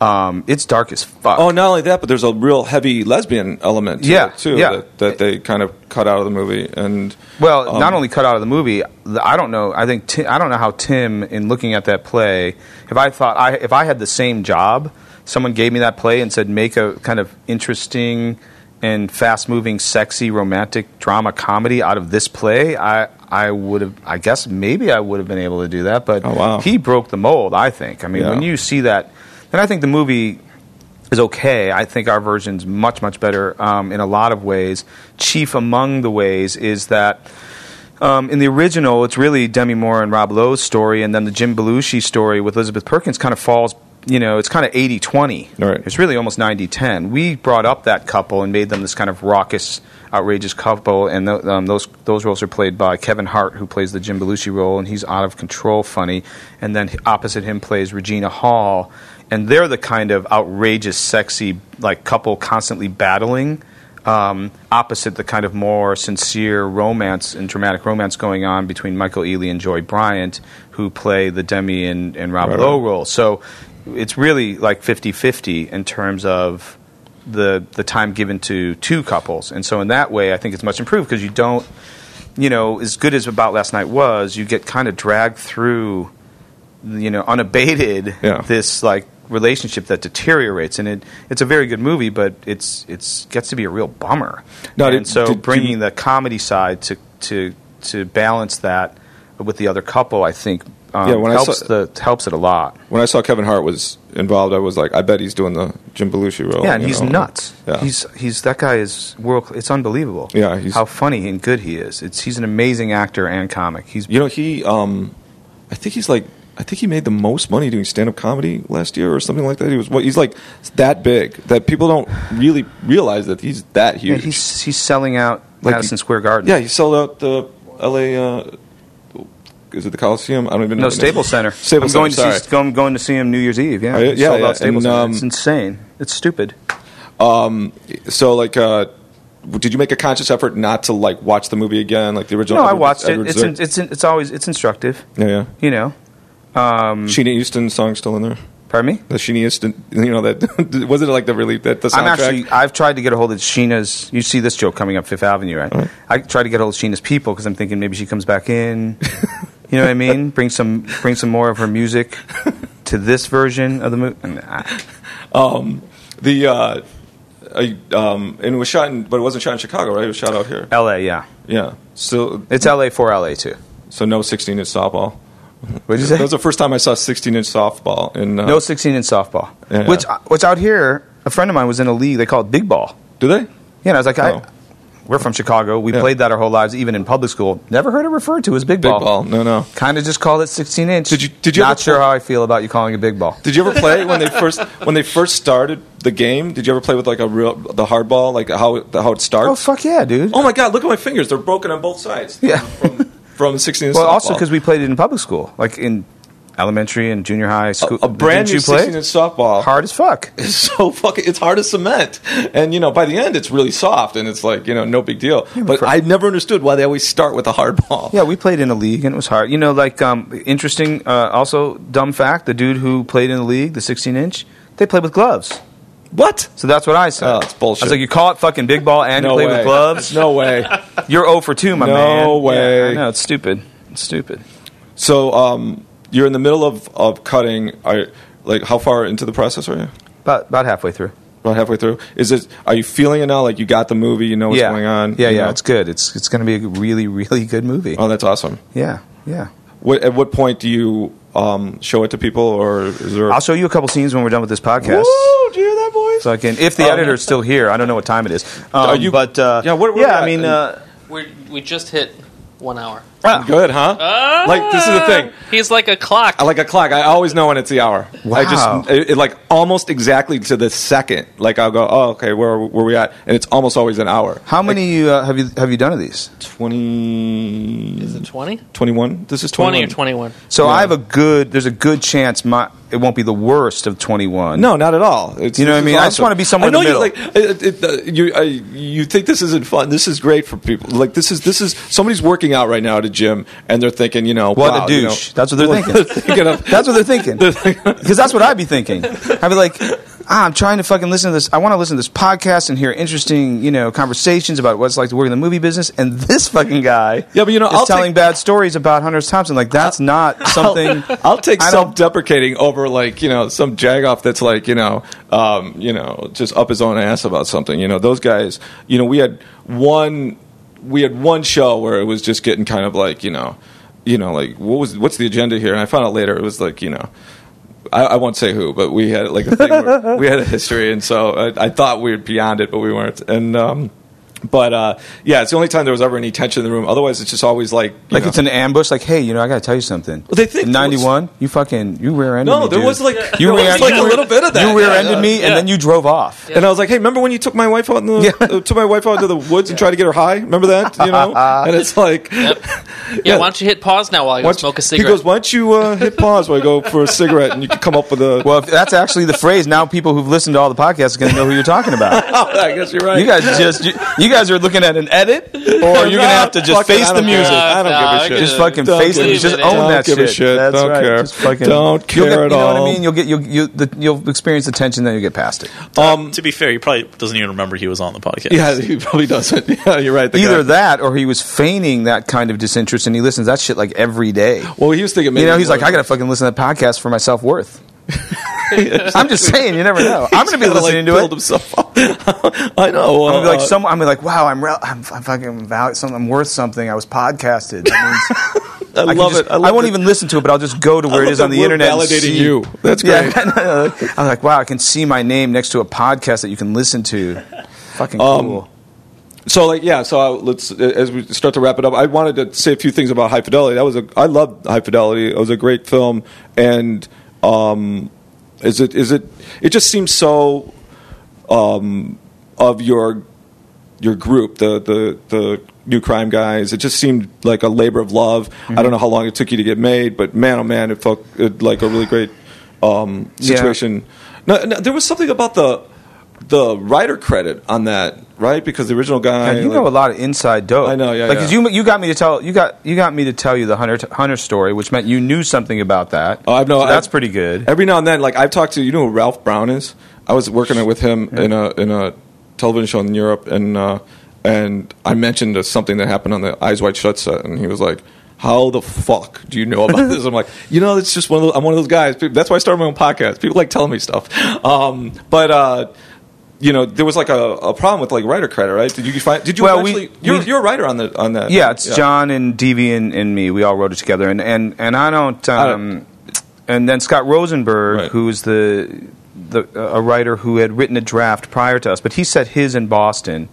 um, it's dark as fuck. Oh, not only that, but there's a real heavy lesbian element to yeah. it, too, yeah. that, that they kind of cut out of the movie. And Well, um, not only cut out of the movie, I don't know, I think Tim, I don't know how Tim, in looking at that play, if I thought I if I had the same job, someone gave me that play and said, make a kind of interesting and fast-moving, sexy, romantic drama comedy out of this play, I I would have, I guess maybe I would have been able to do that. But oh, wow. He broke the mold, I think. I mean, yeah. when you see that, and I think the movie is okay. I think our version's much, much better um, in a lot of ways. Chief among the ways is that Um, in the original, it's really Demi Moore and Rob Lowe's story, and then the Jim Belushi story with Elizabeth Perkins kind of falls, you know, it's kind of eighty twenty. Right. It's really almost ninety ten. We brought up that couple and made them this kind of raucous, outrageous couple, and th- um, those those roles are played by Kevin Hart, who plays the Jim Belushi role, and he's out of control funny, and then opposite him plays Regina Hall, and they're the kind of outrageous, sexy, like, couple constantly battling Um, opposite the kind of more sincere romance and dramatic romance going on between Michael Ealy and Joy Bryant, who play the Demi and, and Rob right. Lowe role. So it's really like fifty-fifty in terms of the the time given to two couples. And so in that way, I think it's much improved because you don't, you know, as good as About Last Night was, you get kind of dragged through, you know, unabated yeah. this, like, relationship that deteriorates, and it it's a very good movie, but it's it's gets to be a real bummer. No, and did, so did, bringing you, the comedy side to to to balance that with the other couple, I think um, yeah, when helps I saw, the helps it a lot. When I saw Kevin Hart was involved, I was like, I bet he's doing the Jim Belushi role. Yeah, and he's know? nuts. Yeah. He's he's that guy is world. It's unbelievable. Yeah, he's, how funny and good he is. It's he's an amazing actor and comic. He's you know he um, I think he's like. I think he made the most money doing stand-up comedy last year or something like that. He was what he's like that big that people don't really realize that he's that huge. Yeah, he's he's selling out like Madison he, Square Garden. Yeah, he sold out the L A Uh, is it the Coliseum? I don't even know. No, Staples Center. Staples Center. I'm going sorry. to see I'm going to see him New Year's Eve. Yeah, he yeah, sold yeah, out Staples Center. Um, it's insane. It's stupid. Um. So like. Uh, Did you make a conscious effort not to like watch the movie again, like the original? No, Edward, I watched Edward it. It's in, it's in, it's always it's instructive. Yeah, yeah. You know. Um, Sheena Easton song still in there? Pardon me? The Sheena Easton, you know, that was it like the really that the soundtrack? I'm actually, I've tried to get a hold of Sheena's. You see this joke coming up Fifth Avenue, right? right. I tried to get a hold of Sheena's people because I'm thinking maybe she comes back in. You know what I mean? Bring some, bring some more of her music to this version of the movie. Um, the uh, I, um, and it was shot, in, but it wasn't shot in Chicago, right? It was shot out here, L A. Yeah, yeah. So it's L A for L A too. So no sixteen inch softball. What did you say? That was the first time I saw sixteen inch softball. In, uh, no sixteen inch softball. Yeah, which, yeah. Which out here, a friend of mine was in a league. They call it big ball. Do they? Yeah, and I was like, oh. I, we're from Chicago. We yeah. played that our whole lives, even in public school. Never heard it referred to as big, big ball. Big ball, no, no. Kind of just called it sixteen inch. Did you? Did you? Not sure how I feel about you calling it big ball. Did you ever play when they first when they first started the game? Did you ever play with like a real the hard ball, like how how it starts? Oh fuck yeah, dude! Oh my god, look at my fingers. They're broken on both sides. Yeah. From, From sixteen. Well, also because we played it in public school, like in elementary and junior high school. A, a brand new sixteen-inch softball, hard as fuck. It's so fucking. It's hard as cement, and you know, by the end, it's really soft, and it's like you know, no big deal. Yeah, but I never understood why they always start with a hard ball. Yeah, we played in a league, and it was hard. You know, like um, interesting. Uh, also, dumb fact: the dude who played in the league, the sixteen-inch, they played with gloves. What? So that's what I said. Oh, it's bullshit. I was like, you call it fucking big ball and no you play way. with gloves? No way. You're oh for two, my no man. No way. Yeah, I know, it's stupid. It's stupid. So um, you're in the middle of, of cutting. Are, like, how far into the process are you? About about halfway through. About halfway through? Is it? Are you feeling it now? Like you got the movie, you know what's yeah. going on? Yeah, yeah, know? It's good. It's it's going to be a really, really good movie. Oh, that's awesome. Yeah, yeah. What, at what point do you um, show it to people, or is there? A- I'll show you a couple scenes when we're done with this podcast. Woo! Do you hear that, boys? So I can, if the um, editor's still here, I don't know what time it is. Um, Are you? But uh, yeah, what, what yeah. I mean, uh, we we just hit one hour. Ah, good, huh? Ah, like this is the thing. He's like a clock. I like a clock. I always know when it's the hour. Wow. I just it, it like almost exactly to the second. Like I'll go, oh, okay, where where we at? And it's almost always an hour. How like, many uh, have you have you done of these? Twenty. Is it twenty? Twenty-one. This is twenty or twenty-one. So yeah. I have a good. There's a good chance my it won't be the worst of twenty-one. No, not at all. It's, you know what I mean? Awesome. I just want to be somewhere I know in the middle. You, like, it, it, uh, you, uh, you think this isn't fun? This is great for people. Like this is this is somebody's working out right now at a gym, and they're thinking, you know, what wow, a douche. You know, that's what they're well, thinking. They're thinking of, that's what they're thinking. Because that's what I'd be thinking. I'd be like, ah, I'm trying to fucking listen to this. I want to listen to this podcast and hear interesting, you know, conversations about what it's like to work in the movie business. And this fucking guy yeah, but, you know, is I'll telling take, bad stories about Hunter S. Thompson. Like, that's I'll, not something... I'll, I'll take self-deprecating over, like, you know, some jagoff that's like, you know, um, you know, just up his own ass about something. You know, those guys, you know, we had one... We had one show where it was just getting kind of like, you know, you know, like, what was what's the agenda here? And I found out later it was like, you know, I, I won't say who, but we had like a thing where we had a history, and so I, I thought we were beyond it, but we weren't. And um, but uh, yeah, it's the only time there was ever any tension in the room. Otherwise, it's just always like, like know. It's an ambush. Like, hey, you know, I got to tell you something. Well, they think ninety-one, you fucking you rear-ended no, me. No, there dude. was like you rear-ended like a little bit of that. You rear-ended yeah, me, yeah. and then you drove off. Yeah. And I was like, hey, remember when you took my wife out in the yeah. uh, took my wife out into the woods yeah. and tried to get her high? Remember that? You know, and it's like, yep. yeah, yeah. Why don't you hit pause now while I go smoke a cigarette? He goes, why don't you uh, hit pause while I go for a cigarette, and you can come up with a. Well, if that's actually the phrase. Now people who've listened to all the podcasts are going to know who you're talking about. Oh, I guess you're right. You guys just you. You guys are looking at an edit, or you're going to have to just face the music. I don't give a shit. Just fucking face it. Just own that shit. Don't give a shit. Don't care. Just fucking don't care at all. You know what I mean? You'll get you'll you the, you'll experience the tension, then you'll get past it. Um, uh, to be fair, he probably doesn't even remember he was on the podcast. Yeah, he probably doesn't. Yeah, you're right. Either that, or he was feigning that kind of disinterest, and he listens to that shit like every day. Well, he was thinking, maybe you know, he's like, I got to fucking listen to that podcast for my self worth. I'm just saying, you never know. I'm going to be listening like, to it. Himself up. I know. Uh, I'm going to be like, some, I'm gonna be like, wow, I'm, re- I'm, I'm fucking value, some, I'm worth something. I was podcasted. That means. I, I love just, it. I, love I won't that. even listen to it, but I'll just go to where it is on the internet. Validating and see. you. That's great. Yeah. I'm like, wow, I can see my name next to a podcast that you can listen to. Fucking cool. Um, So like yeah, so I, let's as we start to wrap it up, I wanted to say a few things about High Fidelity. That was a I loved High Fidelity. It was a great film, and. Um, is it? Is it? It just seems so um, of your your group, the the the New Crime guys. It just seemed like a labor of love. Mm-hmm. I don't know how long it took you to get made, but man, oh man, it felt it, like a really great um, situation. Yeah. Now, now, there was something about the the writer credit on that, right? Because the original guy, yeah, you like, know a lot of inside dope. I know, yeah. Like, yeah. 'Cause you you got me to tell you got you got me to tell you the Hunter Hunter story, which meant you knew something about that. Oh, I know. So that's I've, pretty good. Every now and then, like I've talked to you know who Ralph Brown is. I was working with him yeah. in a in a television show in Europe, and uh, and I mentioned something that happened on the Eyes Wide Shut set, and he was like, how the fuck do you know about this? I'm like, you know, it's just one of those, I'm one of those guys. That's why I started my own podcast. People like telling me stuff, um, but. Uh, You know, there was like a, a problem with like writer credit, right? Did you find? Did you well, actually? We, you're, we, you're a writer on the on that. Yeah, it's yeah. John and D V and, and me. We all wrote it together, and and, and I don't. Um, I don't and then Scott Rosenberg, right. who's the the a writer who had written a draft prior to us, but he set his in Boston,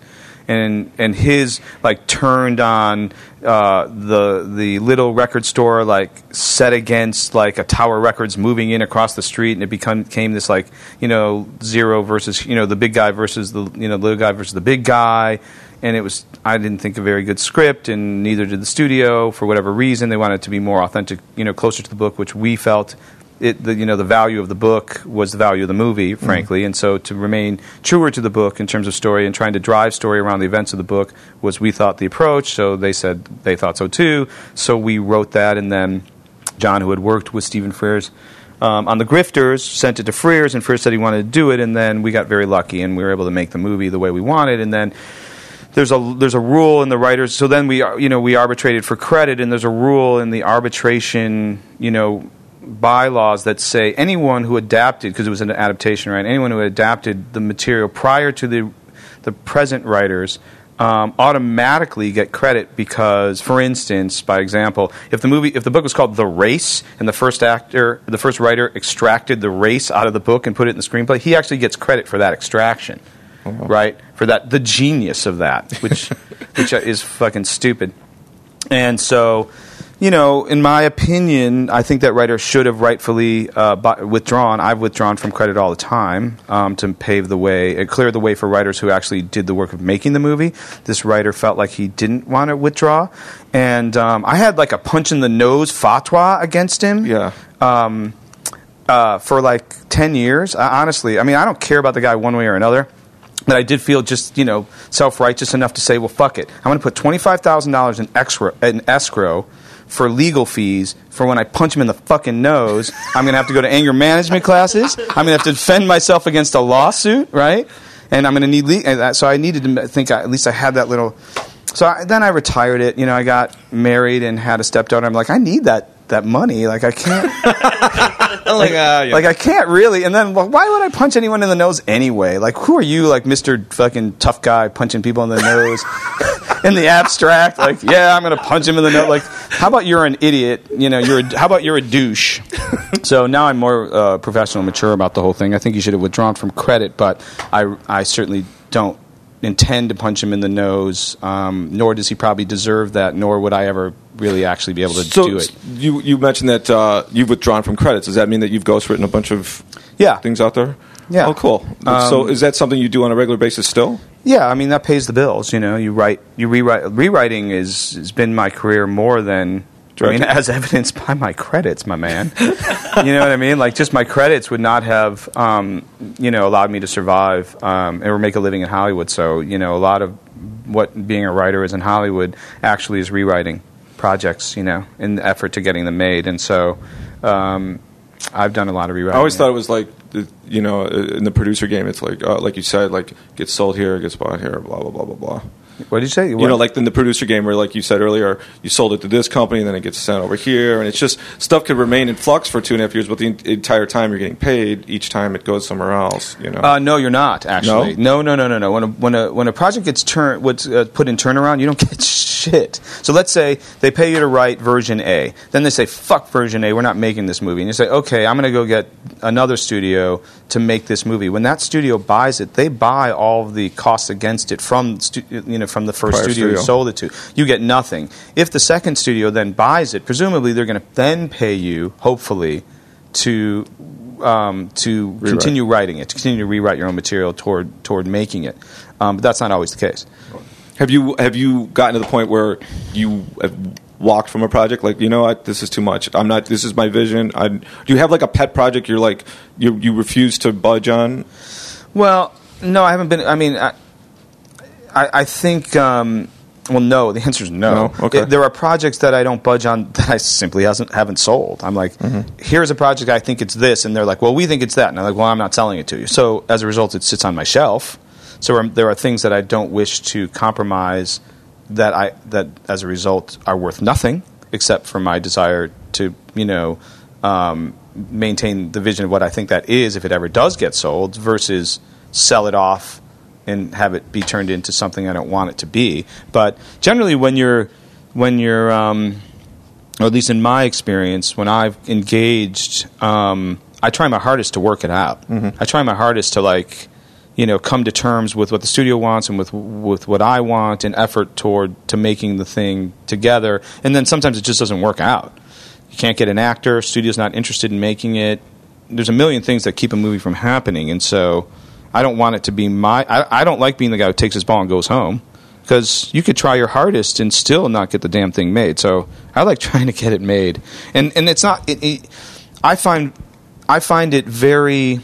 and and his like turned on uh, the the little record store like set against like a Tower Records moving in across the street, and it become, became this like you know zero versus you know the big guy versus the you know little guy versus the big guy, and it was I didn't think a very good script, and neither did the studio for whatever reason. They wanted it to be more authentic, you know, closer to the book, which we felt it the, you know the value of the book was the value of the movie, frankly, mm-hmm. and so to remain truer to the book in terms of story and trying to drive story around the events of the book was we thought the approach. So they said. They thought so too, so we wrote that, and then John, who had worked with Stephen Frears um, on The Grifters, sent it to Frears, and Frears said he wanted to do it, and then we got very lucky, and we were able to make the movie the way we wanted, and then there's a there's a rule in the writers, so then we you know we arbitrated for credit, and there's a rule in the arbitration you know bylaws that say anyone who adapted, because it was an adaptation, right? Anyone who adapted the material prior to the the present writers. Um, automatically get credit because, for instance, by example, if the movie, if the book was called The Race, and the first actor, the first writer extracted the race out of the book and put it in the screenplay, he actually gets credit for that extraction, oh. right? For that, the genius of that, which, which is fucking stupid. And so, you know, in my opinion, I think that writer should have rightfully uh, b- withdrawn. I've withdrawn from credit all the time um, to pave the way, uh, clear the way for writers who actually did the work of making the movie. This writer felt like he didn't want to withdraw. And um, I had like a punch-in-the-nose fatwa against him yeah. um, uh, for like ten years. I, honestly, I mean, I don't care about the guy one way or another. But I did feel just, you know, self-righteous enough to say, well, fuck it. I'm going to put twenty-five thousand dollars in escrow, in escrow for legal fees for when I punch him in the fucking nose. I'm going to have to go to anger management classes. I'm going to have to defend myself against a lawsuit, right? And I'm going to need... Le- so I needed to think I, at least I had that little... So I, then I retired it. You know, I got married and had a stepdaughter. I'm like, I need that that money. Like, I can't... like, uh, yeah. like, I can't really. And then, well, why would I punch anyone in the nose anyway? Like, who are you, like, Mister fucking tough guy punching people in the nose? In the abstract, like, yeah, I'm going to punch him in the nose. Like, how about you're an idiot? You know, you're. A, how about you're a douche? So now I'm more uh, professional and mature about the whole thing. I think you should have withdrawn from credit, but I, I certainly don't intend to punch him in the nose, um, nor does he probably deserve that, nor would I ever really actually be able to so do it. You you mentioned that uh, you've withdrawn from credits. Does that mean that you've ghostwritten a bunch of yeah. things out there? Yeah. Oh, cool. Um, so is that something you do on a regular basis still? Yeah, I mean, that pays the bills, you know. You write, you rewrite. Rewriting is has been my career more than, directing. I mean, as evidenced by my credits, my man. You know what I mean? Like, just my credits would not have, um, you know, allowed me to survive um, or make a living in Hollywood. So, you know, a lot of what being a writer is in Hollywood actually is rewriting projects, you know, in the effort to getting them made. And so um, I've done a lot of rewriting. I always thought it was like, you know, in the producer game, it's like, uh, like you said, like, gets sold here, gets bought here, blah, blah, blah, blah, blah. What did you say? What? You know, like in the producer game where, like you said earlier, you sold it to this company and then it gets sent over here. And it's just stuff could remain in flux for two and a half years, but the entire time you're getting paid, each time it goes somewhere else, you know? Uh, no, you're not, actually. No, no, no, no, no. no. When, a, when, a, when a project gets tur- what's, uh, put in turnaround, you don't get shit. So let's say they pay you to write version A. Then they say, fuck version A, we're not making this movie. And you say, okay, I'm going to go get another studio to make this movie. When that studio buys it, they buy all the costs against it from, stu- you know, from the first studio, studio you sold it to. You get nothing. If the second studio then buys it, presumably they're going to then pay you, hopefully, to um, to rewrite. continue writing it, to continue to rewrite your own material toward toward making it. Um, but that's not always the case. Have you have you gotten to the point where you have walked from a project? Like, you know what, this is too much. I'm not. This is my vision. I'm, do you have like a pet project you're like you you refuse to budge on? Well, no, I haven't been. I mean. I, I, I think, um, well, no, the answer is no. no? Okay. It, there are projects that I don't budge on that I simply hasn't, haven't sold. I'm like, mm-hmm. here's a project, I think it's this. And they're like, well, we think it's that. And I'm like, well, I'm not selling it to you. So as a result, it sits on my shelf. So um, there are things that I don't wish to compromise that I that as a result are worth nothing except for my desire to, you know, um, maintain the vision of what I think that is if it ever does get sold versus sell it off and have it be turned into something I don't want it to be. But generally, when you're, when you're, um, or at least in my experience, when I've engaged, um, I try my hardest to work it out. Mm-hmm. I try my hardest to, like, you know, come to terms with what the studio wants and with with what I want, and effort toward to making the thing together. And then sometimes it just doesn't work out. You can't get an actor. Studio's not interested in making it. There's a million things that keep a movie from happening, and so. I don't want it to be my... I, I don't like being the guy who takes his ball and goes home, because you could try your hardest and still not get the damn thing made. So I like trying to get it made. And and it's not... It, it, I find I find it very...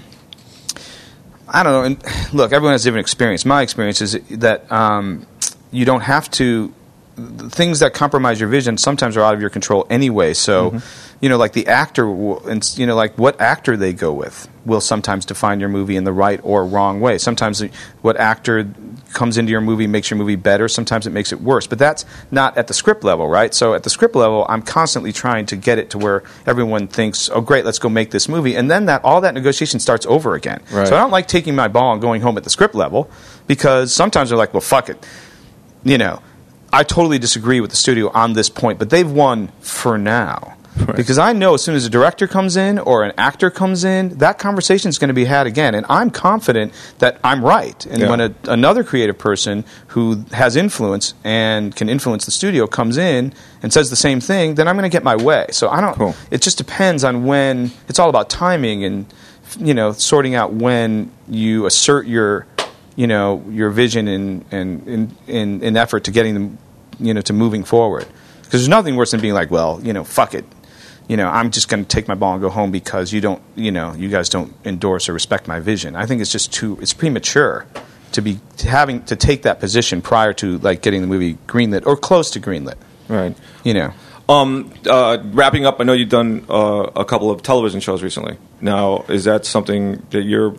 I don't know. And look, everyone has a different experience. My experience is that um, you don't have to... Things that compromise your vision sometimes are out of your control anyway. So, mm-hmm. you know, like the actor, you know, like what actor they go with will sometimes define your movie in the right or wrong way. Sometimes what actor comes into your movie makes your movie better. Sometimes it makes it worse. But that's not at the script level, right? So at the script level, I'm constantly trying to get it to where everyone thinks, oh, great, let's go make this movie. And then that all that negotiation starts over again. Right. So I don't like taking my ball and going home at the script level, because sometimes they're like, well, fuck it, you know. I totally disagree with the studio on this point, but they've won for now. Right. Because I know as soon as a director comes in or an actor comes in, that conversation is going to be had again. And I'm confident that I'm right. And yeah. when a, another creative person who has influence and can influence the studio comes in and says the same thing, then I'm going to get my way. So I don't. Cool. It just depends on when. It's all about timing and, you know, sorting out when you assert your, you know, your vision in in in, in, in effort to getting them. You know, to moving forward, because there's nothing worse than being like, well, you know, fuck it, you know, I'm just going to take my ball and go home because you don't, you know, you guys don't endorse or respect my vision. I think it's just too, it's premature to be having to take that position prior to like getting the movie greenlit or close to greenlit. Right. You know. Um, uh, wrapping up, I know you've done uh, a couple of television shows recently. Now, is that something that you're...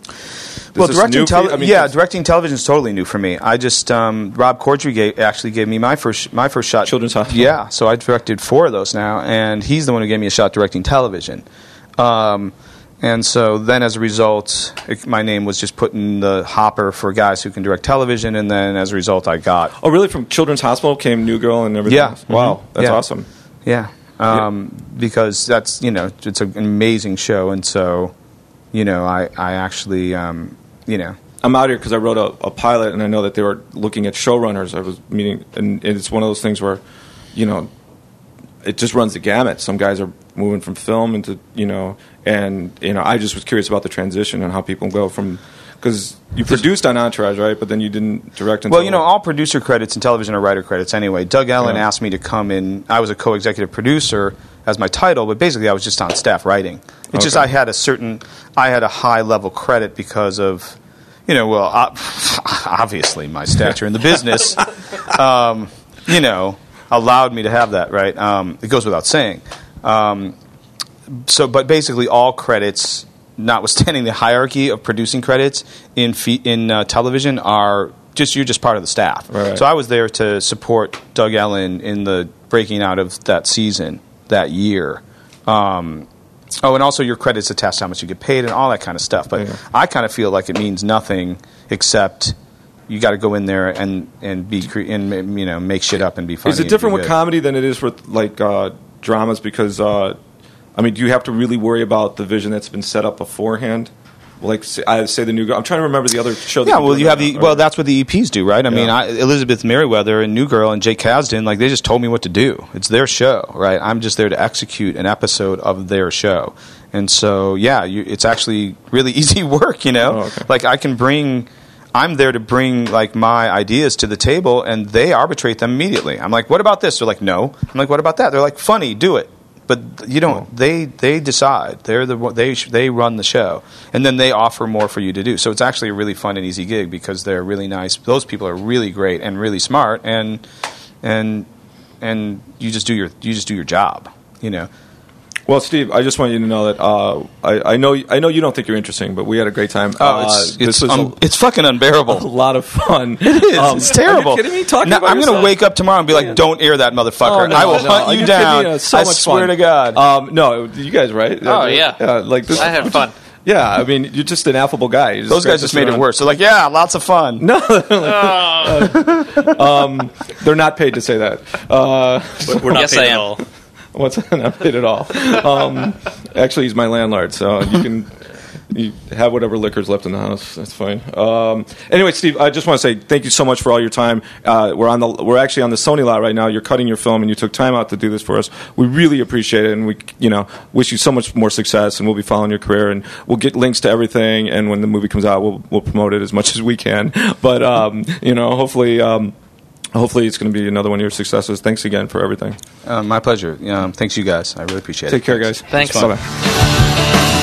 Well, directing television, I mean, yeah, directing television is totally new for me. I just um, Rob Corddry gave, actually gave me my first my first shot. Children's Hospital. Yeah, so I directed four of those now, and he's the one who gave me a shot directing television. Um, and so then, as a result, it, my name was just put in the hopper for guys who can direct television, and then as a result, I got... Oh, really? From Children's Hospital came New Girl and everything? Yeah. Mm-hmm. Wow, that's yeah. awesome. Yeah, um, yeah, because that's, you know, it's an amazing show, and so, you know, I, I actually, um, you know. I'm out here because I wrote a, a pilot, and I know that they were looking at showrunners. I was meeting, and it's one of those things where, you know, it just runs the gamut. Some guys are moving from film into, you know, and, you know, I just was curious about the transition and how people go from... Because you produced on Entourage, right? But then you didn't direct until... Well, you know, all producer credits in television are writer credits anyway. Doug Ellen yeah. asked me to come in. I was a co-executive producer as my title, but basically I was just on staff writing. It's okay. just I had a certain... I had a high-level credit because of, you know, well, obviously my stature in the business, um, you know, allowed me to have that, right? Um, it goes without saying. Um, so, but basically all credits... Notwithstanding the hierarchy of producing credits in fee- in uh, television, are just you're just part of the staff. Right. So I was there to support Doug Ellen in the breaking out of that season that year. Um, oh, and also your credits attached to how much you get paid and all that kind of stuff. But yeah. I kind of feel like it means nothing except you got to go in there and and be cre- and you know make shit up and be funny. Is it different with comedy than it is with like uh, dramas? Because uh, I mean, do you have to really worry about the vision that's been set up beforehand? Like, say, I say the New Girl. I'm trying to remember the other show. That yeah, well, you have the. Or, well, that's what the E Ps do, right? I yeah. mean, I, Elizabeth Merriweather and New Girl and Jay Kasdan, like, they just told me what to do. It's their show, right? I'm just there to execute an episode of their show, and so yeah, you, it's actually really easy work, you know. Oh, okay. Like, I can bring. I'm there to bring, like, my ideas to the table, and they arbitrate them immediately. I'm like, what about this? They're like, no. I'm like, what about that? They're like, funny, do it. But you don't. Oh. They they decide. They're the they they run the show, and then they offer more for you to do. So it's actually a really fun and easy gig because they're really nice. Those people are really great and really smart, and and and you just do your you just do your job. You know. Well, Steve, I just want you to know that uh, I, I know I know you don't think you're interesting, but we had a great time. Oh, it's uh, it's, um, a, it's fucking unbearable. A lot of fun. It is. Um, it's terrible. Are you kidding me? Talking no, about I'm going to wake up tomorrow and be like, yeah. "Don't air that motherfucker." Oh, no, I will no, hunt no. you down. Me, uh, so I much swear fun. to God. Um, no, you guys, right? Oh yeah. yeah like this, I had fun. Yeah, I mean, you're just an affable guy. Just Those guys just made around. It worse. They're like, yeah, lots of fun. No. Like, oh. uh, um, they're not paid to say that. Uh, We're not yes, paid I at am. all. What's not paid at all? Um, actually, he's my landlord, so you can you have whatever liquor's left in the house. That's fine. Um, anyway, Steve, I just want to say thank you so much for all your time. Uh, we're on the we're actually on the Sony lot right now. You're cutting your film, and you took time out to do this for us. We really appreciate it, and we you know wish you so much more success. And we'll be following your career, and we'll get links to everything. And when the movie comes out, we'll we'll promote it as much as we can. But um, you know, hopefully. Um, Hopefully it's going to be another one of your successes. Thanks again for everything. Uh, my pleasure. Um, thanks, you guys. I really appreciate it. Take care, guys. Thanks. Bye-bye.